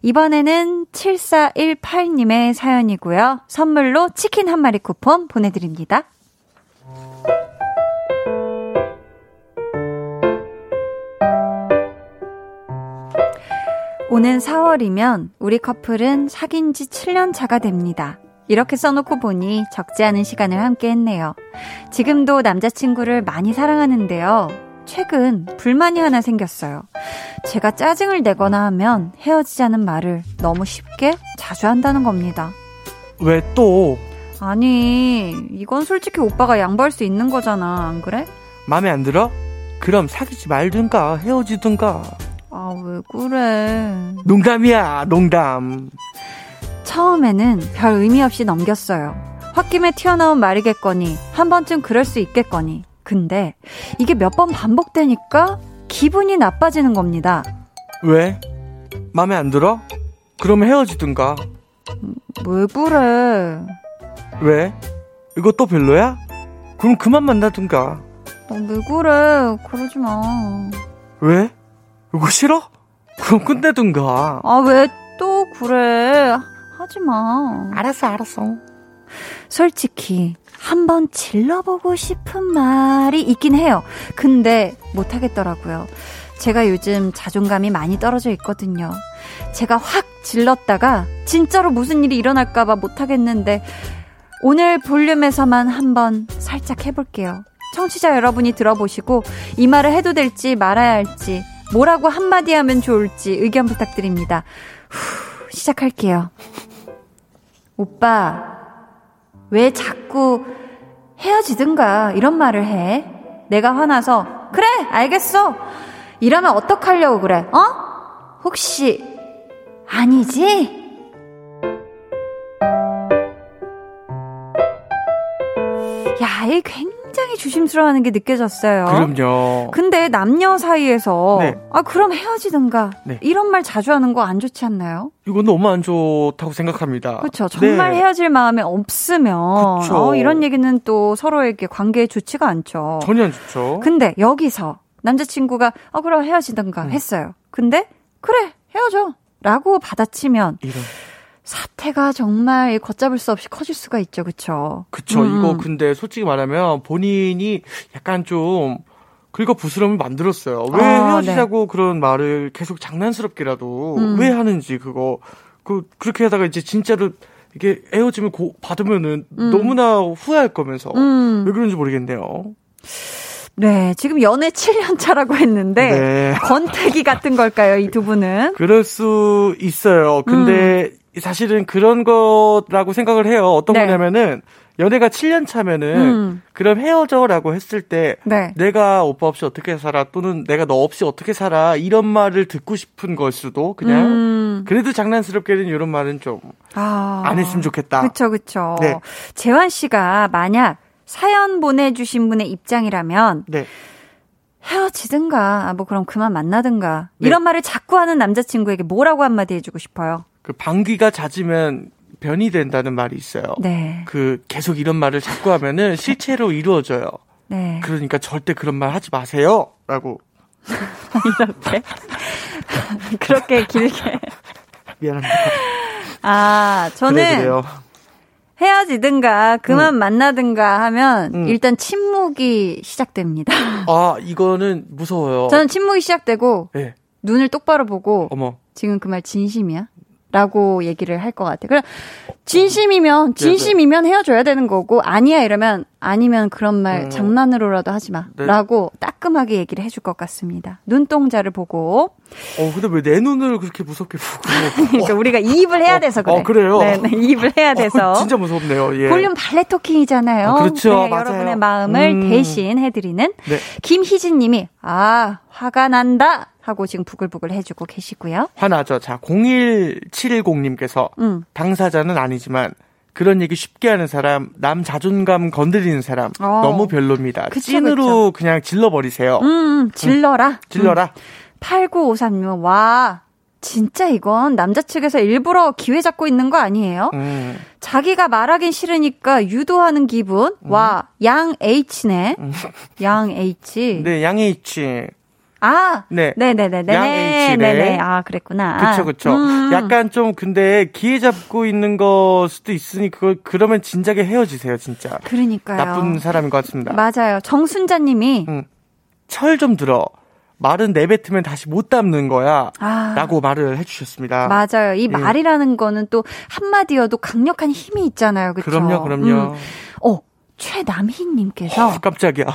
이번에는 칠사일팔님의 사연이고요. 선물로 치킨 한 마리 쿠폰 보내드립니다. 오는 사월이면 우리 커플은 사귄 지 칠 년 차가 됩니다. 이렇게 써놓고 보니 적지 않은 시간을 함께했네요. 지금도 남자친구를 많이 사랑하는데요. 최근 불만이 하나 생겼어요. 제가 짜증을 내거나 하면 헤어지자는 말을 너무 쉽게 자주 한다는 겁니다. 왜 또? 아니, 이건 솔직히 오빠가 양보할 수 있는 거잖아, 안 그래? 마음에 안 들어? 그럼 사귀지 말든가 헤어지든가. 아, 왜 그래. 농담이야, 농담. 처음에는 별 의미 없이 넘겼어요. 홧김에 튀어나온 말이겠거니, 한 번쯤 그럴 수 있겠거니. 근데 이게 몇 번 반복되니까 기분이 나빠지는 겁니다. 왜? 마음에 안 들어? 그럼 헤어지든가. 왜 그래. 왜? 이거 또 별로야? 그럼 그만 만나든가. 아, 왜 그래. 그러지 마. 왜? 이거 싫어? 그럼 끝내든가. 아, 왜 또 그래. 하지 마. 알았어, 알았어. 솔직히 한번 질러보고 싶은 말이 있긴 해요. 근데 못하겠더라고요. 제가 요즘 자존감이 많이 떨어져 있거든요. 제가 확 질렀다가 진짜로 무슨 일이 일어날까 봐 못하겠는데 오늘 볼륨에서만 한번 살짝 해볼게요. 청취자 여러분이 들어보시고 이 말을 해도 될지 말아야 할지 뭐라고 한마디 하면 좋을지 의견 부탁드립니다. 후, 시작할게요. 오빠, 왜 자꾸 헤어지든가 이런 말을 해? 내가 화나서 그래, 알겠어. 이러면 어떡하려고 그래? 어? 혹시 아니지? 야, 이 굉장히 굉장히 조심스러워하는 게 느껴졌어요. 그럼요. 근데 남녀 사이에서 네. 아 그럼 헤어지든가 네. 이런 말 자주 하는 거 안 좋지 않나요? 이건 너무 안 좋다고 생각합니다. 그렇죠. 정말 네. 헤어질 마음에 없으면 어, 이런 얘기는 또 서로에게 관계에 좋지가 않죠. 전혀 안 좋죠. 근데 여기서 남자친구가 어 그럼 헤어지든가 음. 했어요. 근데 그래 헤어져 라고 받아치면 이런. 사태가 정말 걷잡을 수 없이 커질 수가 있죠. 그렇죠. 그렇죠. 음. 이거 근데 솔직히 말하면 본인이 약간 좀 긁어 부스럼을 만들었어요. 왜 아, 헤어지자고 네. 그런 말을 계속 장난스럽게라도 음. 왜 하는지 그거 그 그렇게 하다가 이제 진짜로 이게 헤어짐을 고, 받으면은 음. 너무나 후회할 거면서 음. 왜 그런지 모르겠네요. 네, 지금 연애 칠 년 차라고 했는데 네. 권태기 같은 걸까요, 이 두 분은? 그럴 수 있어요. 근데 음. 사실은 그런 거라고 생각을 해요. 어떤 네. 거냐면은 연애가 칠 년 차면은 음. 그럼 헤어져라고 했을 때 네. 내가 오빠 없이 어떻게 살아 또는 내가 너 없이 어떻게 살아 이런 말을 듣고 싶은 걸 수도 그냥 음. 그래도 장난스럽게는 이런 말은 좀 아. 안 했으면 좋겠다. 그쵸 그쵸. 네. 재환 씨가 만약 사연 보내주신 분의 입장이라면 네. 헤어지든가 뭐 그럼 그만 만나든가 네. 이런 말을 자꾸 하는 남자친구에게 뭐라고 한마디 해주고 싶어요? 그 방귀가 잦으면 변이 된다는 말이 있어요. 네. 그 계속 이런 말을 자꾸 하면은 실체로 이루어져요. 네. 그러니까 절대 그런 말 하지 마세요라고 이렇게 그렇게 길게 미안합니다. 아 저는 그래, 그래요. 헤어지든가 그만 음. 만나든가 하면 음. 일단 침묵이 시작됩니다. 아 이거는 무서워요. 저는 침묵이 시작되고 네. 눈을 똑바로 보고 어머. 지금 그 말 진심이야? 라고 얘기를 할 것 같아요. 그럼 진심이면 진심이면 헤어져야 되는 거고 아니야 이러면 아니면 그런 말 음. 장난으로라도 하지 마 네. 라고 따끔하게 얘기를 해줄 것 같습니다. 눈동자를 보고 어 근데 왜 내 눈을 그렇게 무섭게 보고 그러니까 우리가 이입을 해야 돼서 그래. 어, 어, 그래요? 네네 이입을 해야 돼서 어, 진짜 무섭네요. 예. 볼륨 발레 토킹이잖아요. 어, 그렇죠. 맞아요. 여러분의 마음을 음. 대신 해드리는 네. 김희진 님이 아 화가 난다 하고 지금 부글부글 해주고 계시고요. 화나죠. 자, 공일칠일공님께서 음. 당사자는 아니지만 그런 얘기 쉽게 하는 사람, 남 자존감 건드리는 사람 어. 너무 별로입니다. 그쵸, 찐으로 그쵸. 그냥 질러버리세요. 음, 질러라. 음. 질러라. 음. 팔구오삼님 와 진짜 이건 남자 측에서 일부러 기회 잡고 있는 거 아니에요? 음. 자기가 말하긴 싫으니까 유도하는 기분. 음. 와 양 H네. 음. 양 H. 네, 양 H. 아, 네, 네, 네, 네, 네, 네, 아, 그랬구나. 그렇죠, 그렇죠. 음. 약간 좀 근데 기회 잡고 있는 것 수도 있으니 그걸 그러면 진작에 헤어지세요, 진짜. 그러니까요. 나쁜 사람인 것 같습니다. 맞아요. 정순자님이 응. 철 좀 들어. 말은 내뱉으면 다시 못 담는 거야 아, 라고 말을 해주셨습니다. 맞아요. 이 말이라는 예. 거는 또 한마디여도 강력한 힘이 있잖아요. 그렇죠? 그럼요. 그럼요. 음. 어, 최남희님께서 어, 깜짝이야.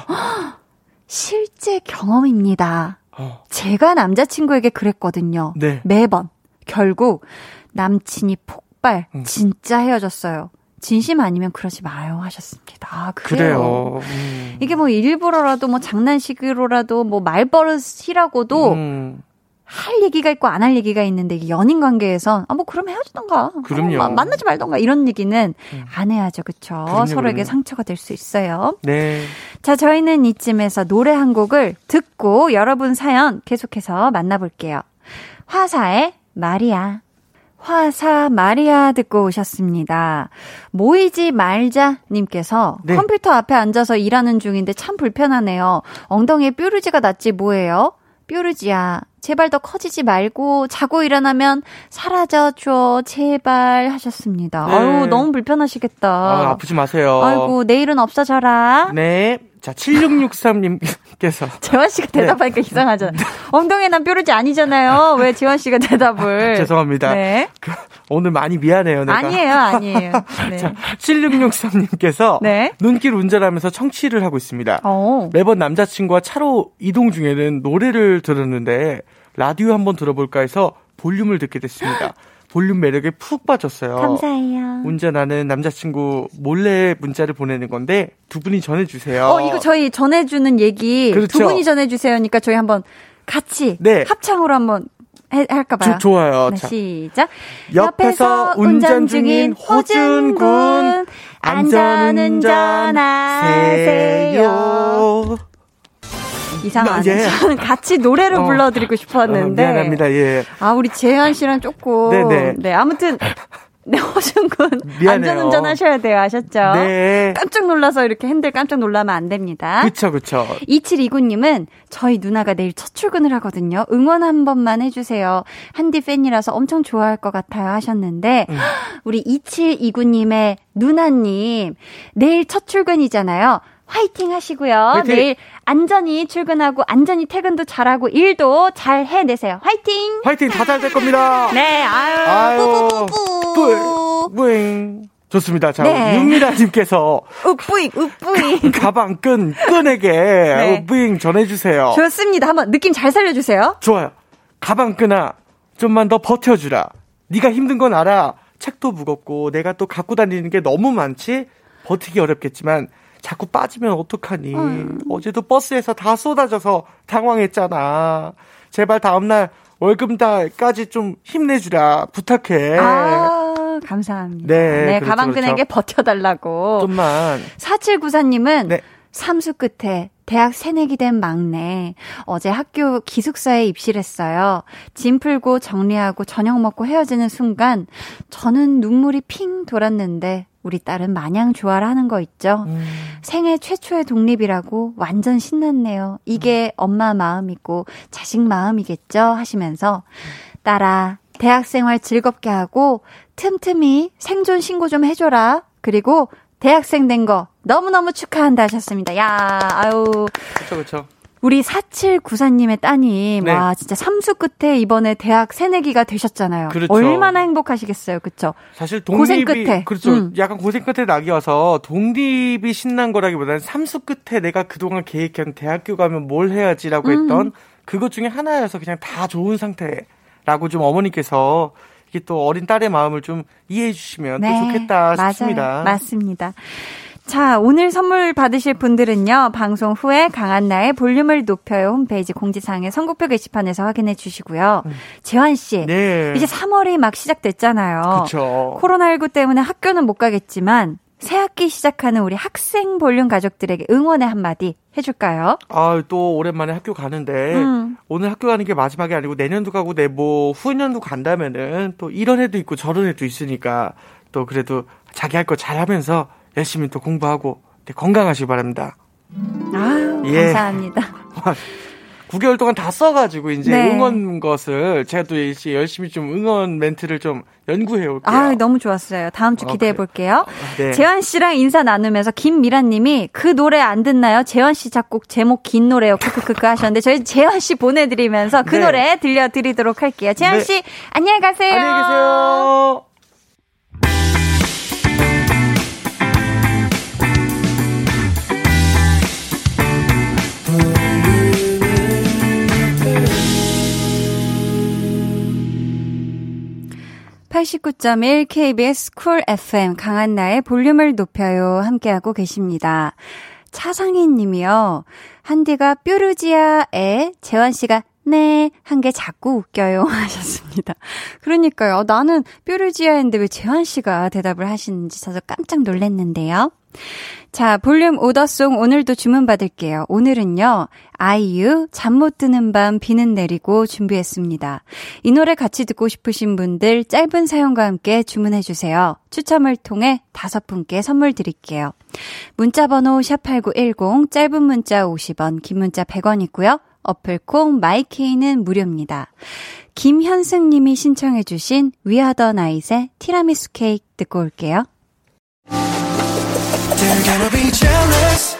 실제 경험입니다. 어. 제가 남자친구에게 그랬거든요. 네. 매번. 결국 남친이 폭발. 음. 진짜 헤어졌어요. 진심 아니면 그러지 마요 하셨습니다. 아, 그래요. 그래요. 음. 이게 뭐 일부러라도 뭐 장난식으로라도 뭐 말버릇이라고도 음. 할 얘기가 있고 안 할 얘기가 있는데 이게 연인 관계에선 아 뭐 그럼 헤어지던가 그럼요. 아, 만나지 말던가 이런 얘기는 음. 안 해야죠. 그렇죠. 서로에게 그럼요. 상처가 될 수 있어요. 네. 자, 저희는 이쯤에서 노래 한 곡을 듣고 여러분 사연 계속해서 만나볼게요. 화사의 마리아. 화사 마리아 듣고 오셨습니다. 모이지 말자 님께서 네. 컴퓨터 앞에 앉아서 일하는 중인데 참 불편하네요. 엉덩이에 뾰루지가 났지 뭐예요? 뾰루지야 제발 더 커지지 말고 자고 일어나면 사라져줘 제발 하셨습니다. 네. 아유 너무 불편하시겠다. 아, 아프지 마세요. 아이고 내일은 없어져라. 네. 자 칠육육삼님께서 재환 씨가 대답하니까 네. 이상하잖아요. 엉덩이에 난 뾰루지 아니잖아요. 왜 재환 씨가 대답을? 죄송합니다. 네. 오늘 많이 미안해요. 내가. 아니에요, 아니에요. 네. 자 칠육육삼님께서 네. 눈길 운전하면서 청취를 하고 있습니다. 오. 매번 남자친구와 차로 이동 중에는 노래를 들었는데 라디오 한번 들어볼까 해서 볼륨을 듣게 됐습니다. 볼륨 매력에 푹 빠졌어요. 감사해요. 운전하는 남자친구 몰래 문자를 보내는 건데 두 분이 전해주세요. 어, 이거 저희 전해주는 얘기 그렇죠. 두 분이 전해주세요니까 저희 한번 같이 네. 합창으로 한번 해, 할까 봐요. 조, 좋아요. 네, 시작. 옆에서, 옆에서 운전 중인 호준군. 안전운전하세요. 이상하네. 아, 예. 저는 같이 노래로 어. 불러드리고 싶었는데. 어, 미안합니다. 예. 아, 우리 재현 씨랑 조금. 네네. 네, 아무튼. 네, 허준군. 안전운전 하셔야 돼요. 아셨죠? 네. 깜짝 놀라서 이렇게 핸들 깜짝 놀라면 안 됩니다. 그쵸, 그쵸. 이칠이구 님은 저희 누나가 내일 첫 출근을 하거든요. 응원 한 번만 해주세요. 한디 팬이라서 엄청 좋아할 것 같아요 하셨는데 음. 우리 이칠이구 님의 누나님 내일 첫 출근이잖아요. 화이팅 하시고요. 화이팅. 내일 안전히 출근하고 안전히 퇴근도 잘하고 일도 잘 해내세요. 화이팅! 화이팅! 다 잘 될 겁니다. 네. 아유. 뿌뿌뿌뿌. 뿌잉. 좋습니다. 자, 네. 육미라님께서 뿌잉, 뿌잉. 가방 끈, 끈에게 네. 뿌잉 전해주세요. 좋습니다. 한번 느낌 잘 살려주세요. 좋아요. 가방 끈아, 좀만 더 버텨주라. 네가 힘든 건 알아. 책도 무겁고 내가 또 갖고 다니는 게 너무 많지? 버티기 어렵겠지만 자꾸 빠지면 어떡하니. 음. 어제도 버스에서 다 쏟아져서 당황했잖아. 제발 다음날 월급날까지 좀 힘내주라. 부탁해. 아, 감사합니다. 네, 네 그렇죠, 가방끈에게 그렇죠. 버텨달라고. 좀만. 사칠구사 님은 네. 삼수 끝에 대학 새내기 된 막내. 어제 학교 기숙사에 입실했어요. 짐 풀고 정리하고 저녁 먹고 헤어지는 순간 저는 눈물이 핑 돌았는데 우리 딸은 마냥 좋아라 하는 거 있죠. 음. 생애 최초의 독립이라고 완전 신났네요. 이게 엄마 마음이고 자식 마음이겠죠 하시면서 딸아 대학생활 즐겁게 하고 틈틈이 생존 신고 좀 해줘라. 그리고 대학생 된 거 너무너무 축하한다 하셨습니다. 야, 아유. 그쵸, 그쵸. 우리 사칠구사 님의 따님, 네. 와, 진짜 삼수 끝에 이번에 대학 새내기가 되셨잖아요. 그렇죠. 얼마나 행복하시겠어요, 그쵸? 사실 독립이. 고생 끝에. 그렇죠. 음. 약간 고생 끝에 낙이 와서 독립이 신난 거라기보다는 삼수 끝에 내가 그동안 계획한 대학교 가면 뭘 해야지라고 했던 음. 그것 중에 하나여서 그냥 다 좋은 상태라고 좀 어머니께서 이게 또 어린 딸의 마음을 좀 이해해 주시면 네, 또 좋겠다 싶습니다. 맞아요. 맞습니다. 자, 오늘 선물 받으실 분들은요. 방송 후에 강한나의 볼륨을 높여요. 홈페이지 공지사항의 선곡표 게시판에서 확인해 주시고요. 음. 재환 씨, 네. 이제 삼월이 막 시작됐잖아요. 그쵸. 코로나십구 때문에 학교는 못 가겠지만 새학기 시작하는 우리 학생 볼륨 가족들에게 응원의 한마디 해줄까요? 아, 또 오랜만에 학교 가는데 음. 오늘 학교 가는 게 마지막이 아니고 내년도 가고 내 뭐 후년도 간다면은 또 이런 애도 있고 저런 애도 있으니까 또 그래도 자기 할 거 잘하면서 열심히 또 공부하고 건강하시기 바랍니다. 아, 예. 감사합니다. 구 개월 동안 다 써가지고 이제 네. 응원 것을 제가 또 이제 열심히 좀 응원 멘트를 좀 연구해 올게요. 아, 너무 좋았어요. 다음 주 기대해 볼게요. 어, 그래. 네. 재환 씨랑 인사 나누면서 김미란님이 그 노래 안 듣나요? 재환 씨 작곡 제목 긴 노래요. 크크크크 하셨는데 저희 재환 씨 보내드리면서 그 네. 노래 들려드리도록 할게요. 재환 네. 씨 안녕히 가세요. 안녕히 계세요. 팔십구 점 일 케이비에스 쿨 에프엠 강한나의 볼륨을 높여요 함께하고 계십니다. 차상인 님이요. 한디가 뾰루지아에 재환 씨가 네 한 게 자꾸 웃겨요 하셨습니다. 그러니까요. 나는 뾰루지아인데 왜 재환 씨가 대답을 하시는지 저도 깜짝 놀랐는데요. 자, 볼륨 오더송 오늘도 주문받을게요. 오늘은요, 아이유 잠 못 드는 밤 비는 내리고 준비했습니다. 이 노래 같이 듣고 싶으신 분들 짧은 사연과 함께 주문해주세요. 추첨을 통해 다섯 분께 선물 드릴게요. 문자번호 샵팔구일공 짧은 문자 오십 원 긴 문자 백 원 있고요. 어플콩 마이케이는 무료입니다. 김현승 님이 신청해 주신 위아던 아이의 티라미수 케이크 듣고 올게요. They're gonna be jealous.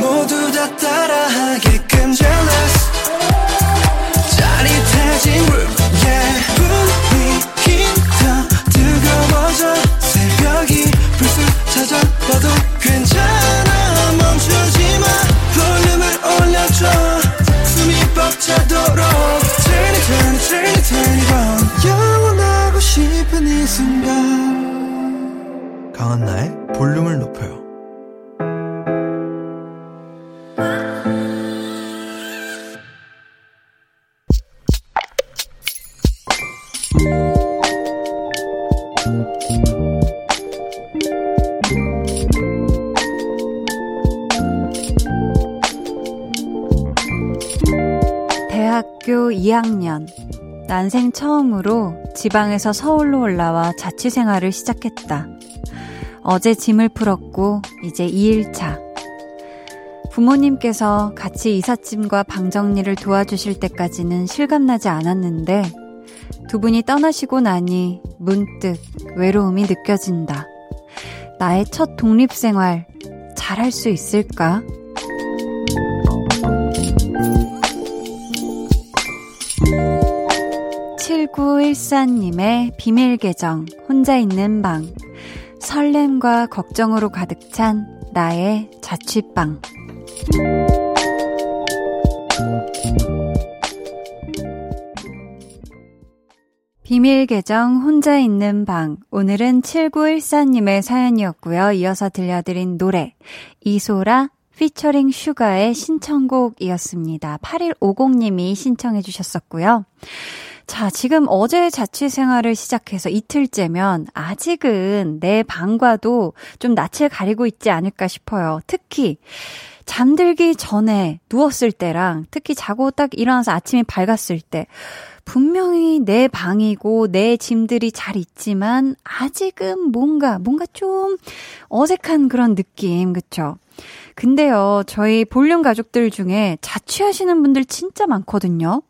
모두 다 따라하게끔 jealous. 짜릿해진 room, yeah. 분위기 더 뜨거워져. 새벽이 불쑥 찾아와도 괜찮아. 멈추지 마. 볼륨을 올려줘. 숨이 벅차도록. Turn it, turn it, turn it, turn it on. 영원하고 싶은 이 순간. 강한나의 볼륨을 높여요. 고등학교 이 학년, 난생 처음으로 지방에서 서울로 올라와 자취생활을 시작했다. 어제 짐을 풀었고 이제 이 일차. 부모님께서 같이 이삿짐과 방 정리를 도와주실 때까지는 실감나지 않았는데 두 분이 떠나시고 나니 문득 외로움이 느껴진다. 나의 첫 독립생활 잘할 수 있을까? 칠구일사님의 비밀 계정 혼자 있는 방. 설렘과 걱정으로 가득 찬 나의 자취방. 비밀 계정 혼자 있는 방, 오늘은 칠구일사님의 사연이었고요. 이어서 들려드린 노래 이소라 피처링 슈가의 신청곡이었습니다. 팔일오공님이 신청해 주셨었고요. 자, 지금 어제 자취 생활을 시작해서 이틀째면 아직은 내 방과도 좀 낯을 가리고 있지 않을까 싶어요. 특히 잠들기 전에 누웠을 때랑 특히 자고 딱 일어나서 아침이 밝았을 때 분명히 내 방이고 내 짐들이 잘 있지만 아직은 뭔가 뭔가 좀 어색한 그런 느낌, 그쵸? 근데요, 저희 볼륨 가족들 중에 자취하시는 분들 진짜 많거든요.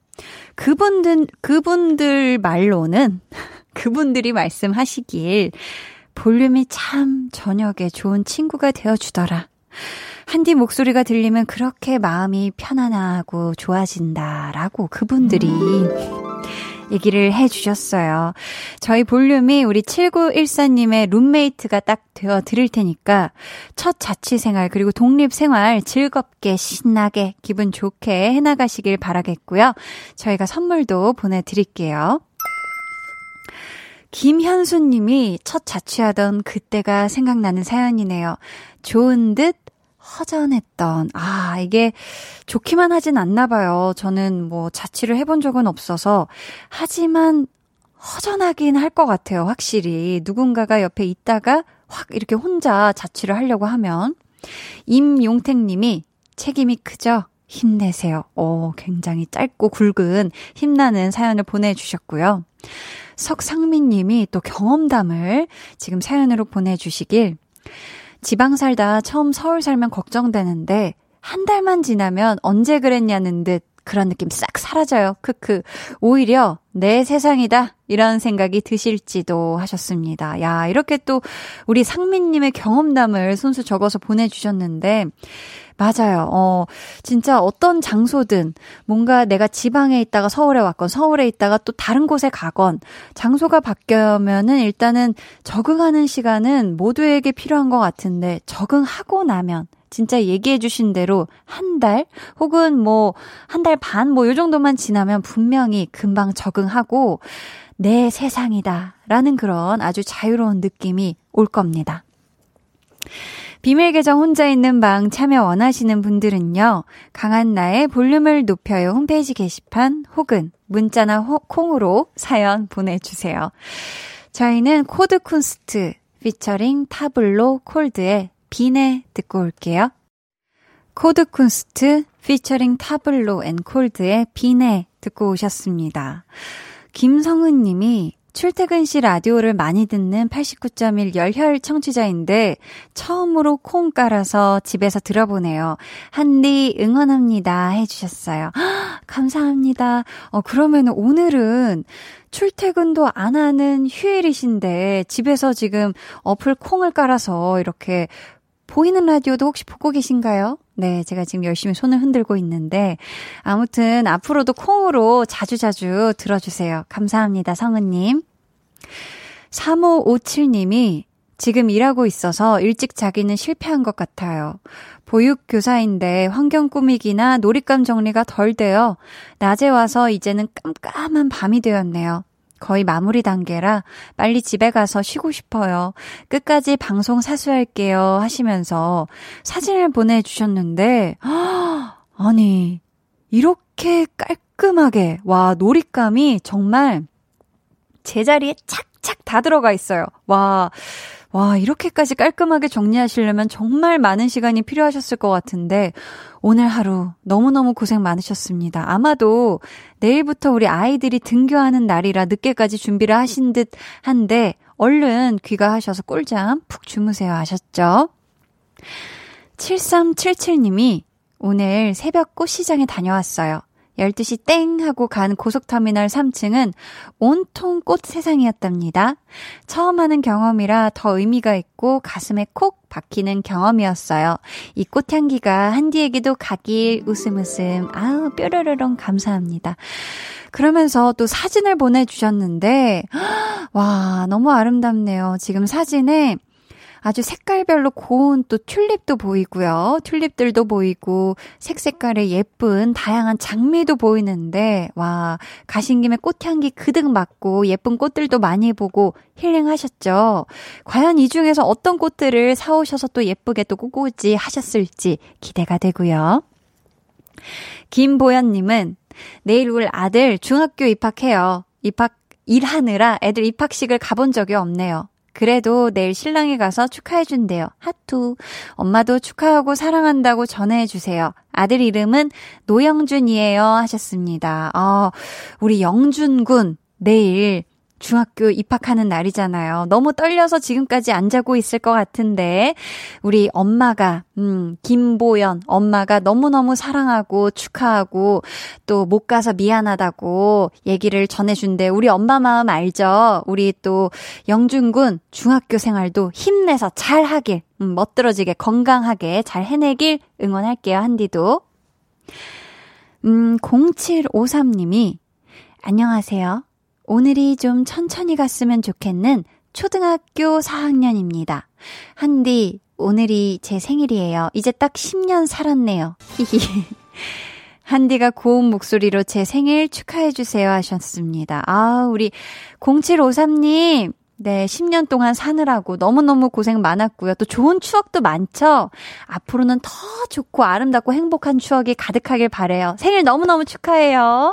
그분들, 그분들 말로는, 그분들이 말씀하시길, 볼륨이 참 저녁에 좋은 친구가 되어주더라. 한디 목소리가 들리면 그렇게 마음이 편안하고 좋아진다라고 그분들이 얘기를 해주셨어요. 저희 볼륨이 우리 칠구일사님의 룸메이트가 딱 되어 드릴 테니까 첫 자취생활 그리고 독립생활 즐겁게 신나게 기분 좋게 해나가시길 바라겠고요. 저희가 선물도 보내드릴게요. 김현수님이 첫 자취하던 그때가 생각나는 사연이네요. 좋은 듯 허전했던, 아, 이게 좋기만 하진 않나 봐요. 저는 뭐 자취를 해본 적은 없어서. 하지만 허전하긴 할 것 같아요, 확실히. 누군가가 옆에 있다가 확 이렇게 혼자 자취를 하려고 하면. 임용택님이 책임이 크죠? 힘내세요. 오, 굉장히 짧고 굵은 힘나는 사연을 보내주셨고요. 석상민님이 또 경험담을 지금 사연으로 보내주시길. 지방 살다 처음 서울 살면 걱정되는데 한 달만 지나면 언제 그랬냐는 듯 그런 느낌 싹 사라져요. 크크. 오히려 내 세상이다 이런 생각이 드실지도 하셨습니다. 야, 이렇게 또 우리 상민님의 경험담을 손수 적어서 보내주셨는데 맞아요. 어, 진짜 어떤 장소든 뭔가 내가 지방에 있다가 서울에 왔건 서울에 있다가 또 다른 곳에 가건 장소가 바뀌면은 일단은 적응하는 시간은 모두에게 필요한 것 같은데 적응하고 나면 진짜 얘기해 주신 대로 한 달 혹은 뭐 한 달 반 뭐 요 정도만 지나면 분명히 금방 적응하고 내 세상이다 라는 그런 아주 자유로운 느낌이 올 겁니다. 비밀 계정 혼자 있는 방 참여 원하시는 분들은요. 강한나의 볼륨을 높여요 홈페이지 게시판 혹은 문자나 호, 콩으로 사연 보내주세요. 저희는 코드쿤스트 피처링 타블로 콜드의 비네 듣고 올게요. 코드쿤스트 피처링 타블로 앤 콜드의 비네 듣고 오셨습니다. 김성은 님이 출퇴근 시 라디오를 많이 듣는 팔십구 점 일 열혈 청취자인데 처음으로 콩 깔아서 집에서 들어보네요. 한디 응원합니다 해주셨어요. 헉, 감사합니다. 어, 그러면 오늘은 출퇴근도 안 하는 휴일이신데 집에서 지금 어플 콩을 깔아서 이렇게 보이는 라디오도 혹시 보고 계신가요? 네, 제가 지금 열심히 손을 흔들고 있는데 아무튼 앞으로도 콩으로 자주자주 들어주세요. 감사합니다, 성은님. 삼오오칠님이 지금 일하고 있어서 일찍 자기는 실패한 것 같아요. 보육교사인데 환경 꾸미기나 놀잇감 정리가 덜 돼요. 낮에 와서 이제는 깜깜한 밤이 되었네요. 거의 마무리 단계라 빨리 집에 가서 쉬고 싶어요. 끝까지 방송 사수할게요 하시면서 사진을 보내주셨는데, 아니 이렇게 깔끔하게, 와, 놀잇감이 정말 제자리에 착착 다 들어가 있어요. 와, 와, 이렇게까지 깔끔하게 정리하시려면 정말 많은 시간이 필요하셨을 것 같은데 오늘 하루 너무너무 고생 많으셨습니다. 아마도 내일부터 우리 아이들이 등교하는 날이라 늦게까지 준비를 하신 듯 한데 얼른 귀가하셔서 꿀잠 푹 주무세요 하셨죠? 칠삼칠칠님이 오늘 새벽 꽃시장에 다녀왔어요. 열두 시 땡 하고 간 고속터미널 삼 층은 온통 꽃 세상이었답니다. 처음 하는 경험이라 더 의미가 있고 가슴에 콕 박히는 경험이었어요. 이 꽃향기가 한디에게도 가길 웃음 웃음 아우 뾰로로롱 감사합니다. 그러면서 또 사진을 보내주셨는데 와 너무 아름답네요. 지금 사진에 아주 색깔별로 고운 또 튤립도 보이고요. 튤립들도 보이고 색색깔의 예쁜 다양한 장미도 보이는데 와 가신 김에 꽃향기 그득 맡고 예쁜 꽃들도 많이 보고 힐링하셨죠. 과연 이 중에서 어떤 꽃들을 사오셔서 또 예쁘게 또 꾸꾸지 하셨을지 기대가 되고요. 김보연님은 내일 울 아들 중학교 입학해요. 입학 일하느라 애들 입학식을 가본 적이 없네요. 그래도 내일 신랑이 가서 축하해준대요. 하투. 엄마도 축하하고 사랑한다고 전해주세요. 아들 이름은 노영준이에요 하셨습니다. 어, 우리 영준군 내일 중학교 입학하는 날이잖아요. 너무 떨려서 지금까지 안 자고 있을 것 같은데 우리 엄마가 음, 김보연 엄마가 너무너무 사랑하고 축하하고 또 못 가서 미안하다고 얘기를 전해준대. 우리 엄마 마음 알죠? 우리 또 영준군 중학교 생활도 힘내서 잘하길 음, 멋들어지게 건강하게 잘 해내길 응원할게요. 한디도 음, 공칠오삼님이 안녕하세요. 오늘이 좀 천천히 갔으면 좋겠는 초등학교 사 학년입니다. 한디, 오늘이 제 생일이에요. 이제 딱 십 년 살았네요. 히히. 한디가 고운 목소리로 제 생일 축하해주세요 하셨습니다. 아, 우리 공칠오삼님. 네, 십 년 동안 사느라고 너무너무 고생 많았고요. 또 좋은 추억도 많죠? 앞으로는 더 좋고 아름답고 행복한 추억이 가득하길 바라요. 생일 너무너무 축하해요.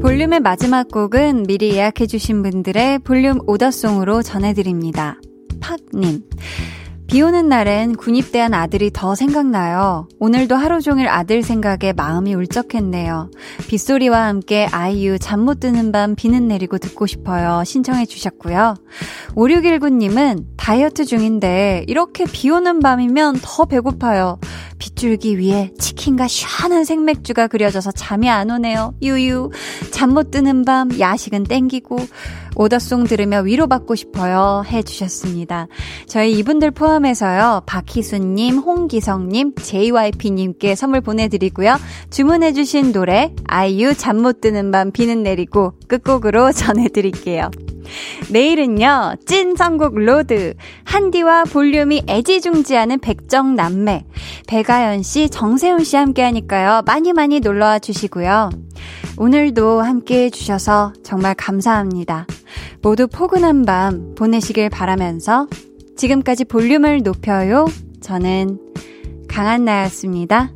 볼륨의 마지막 곡은 미리 예약해주신 분들의 볼륨 오더송으로 전해드립니다. 팍님, 비 오는 날엔 군입대한 아들이 더 생각나요. 오늘도 하루 종일 아들 생각에 마음이 울적했네요. 빗소리와 함께 아이유 잠 못 드는 밤 비는 내리고 듣고 싶어요. 신청해 주셨고요. 오육일구님은 다이어트 중인데 이렇게 비 오는 밤이면 더 배고파요. 빗줄기 위에 치킨과 시원한 생맥주가 그려져서 잠이 안 오네요. 유유. 잠 못 드는 밤 야식은 땡기고 오더송 들으며 위로받고 싶어요. 해주셨습니다. 저희 이분들 포함해서요. 박희수님, 홍기성님, 제이와이피님께 선물 보내드리고요. 주문해주신 노래 아이유 잠 못 드는 밤 비는 내리고 끝곡으로 전해드릴게요. 내일은요, 찐 선곡 로드. 한디와 볼륨이 애지중지하는 백정남매. 배가연씨, 정세훈씨 함께하니까요. 많이 많이 놀러와 주시고요. 오늘도 함께해 주셔서 정말 감사합니다. 모두 포근한 밤 보내시길 바라면서 지금까지 볼륨을 높여요. 저는 강한나였습니다.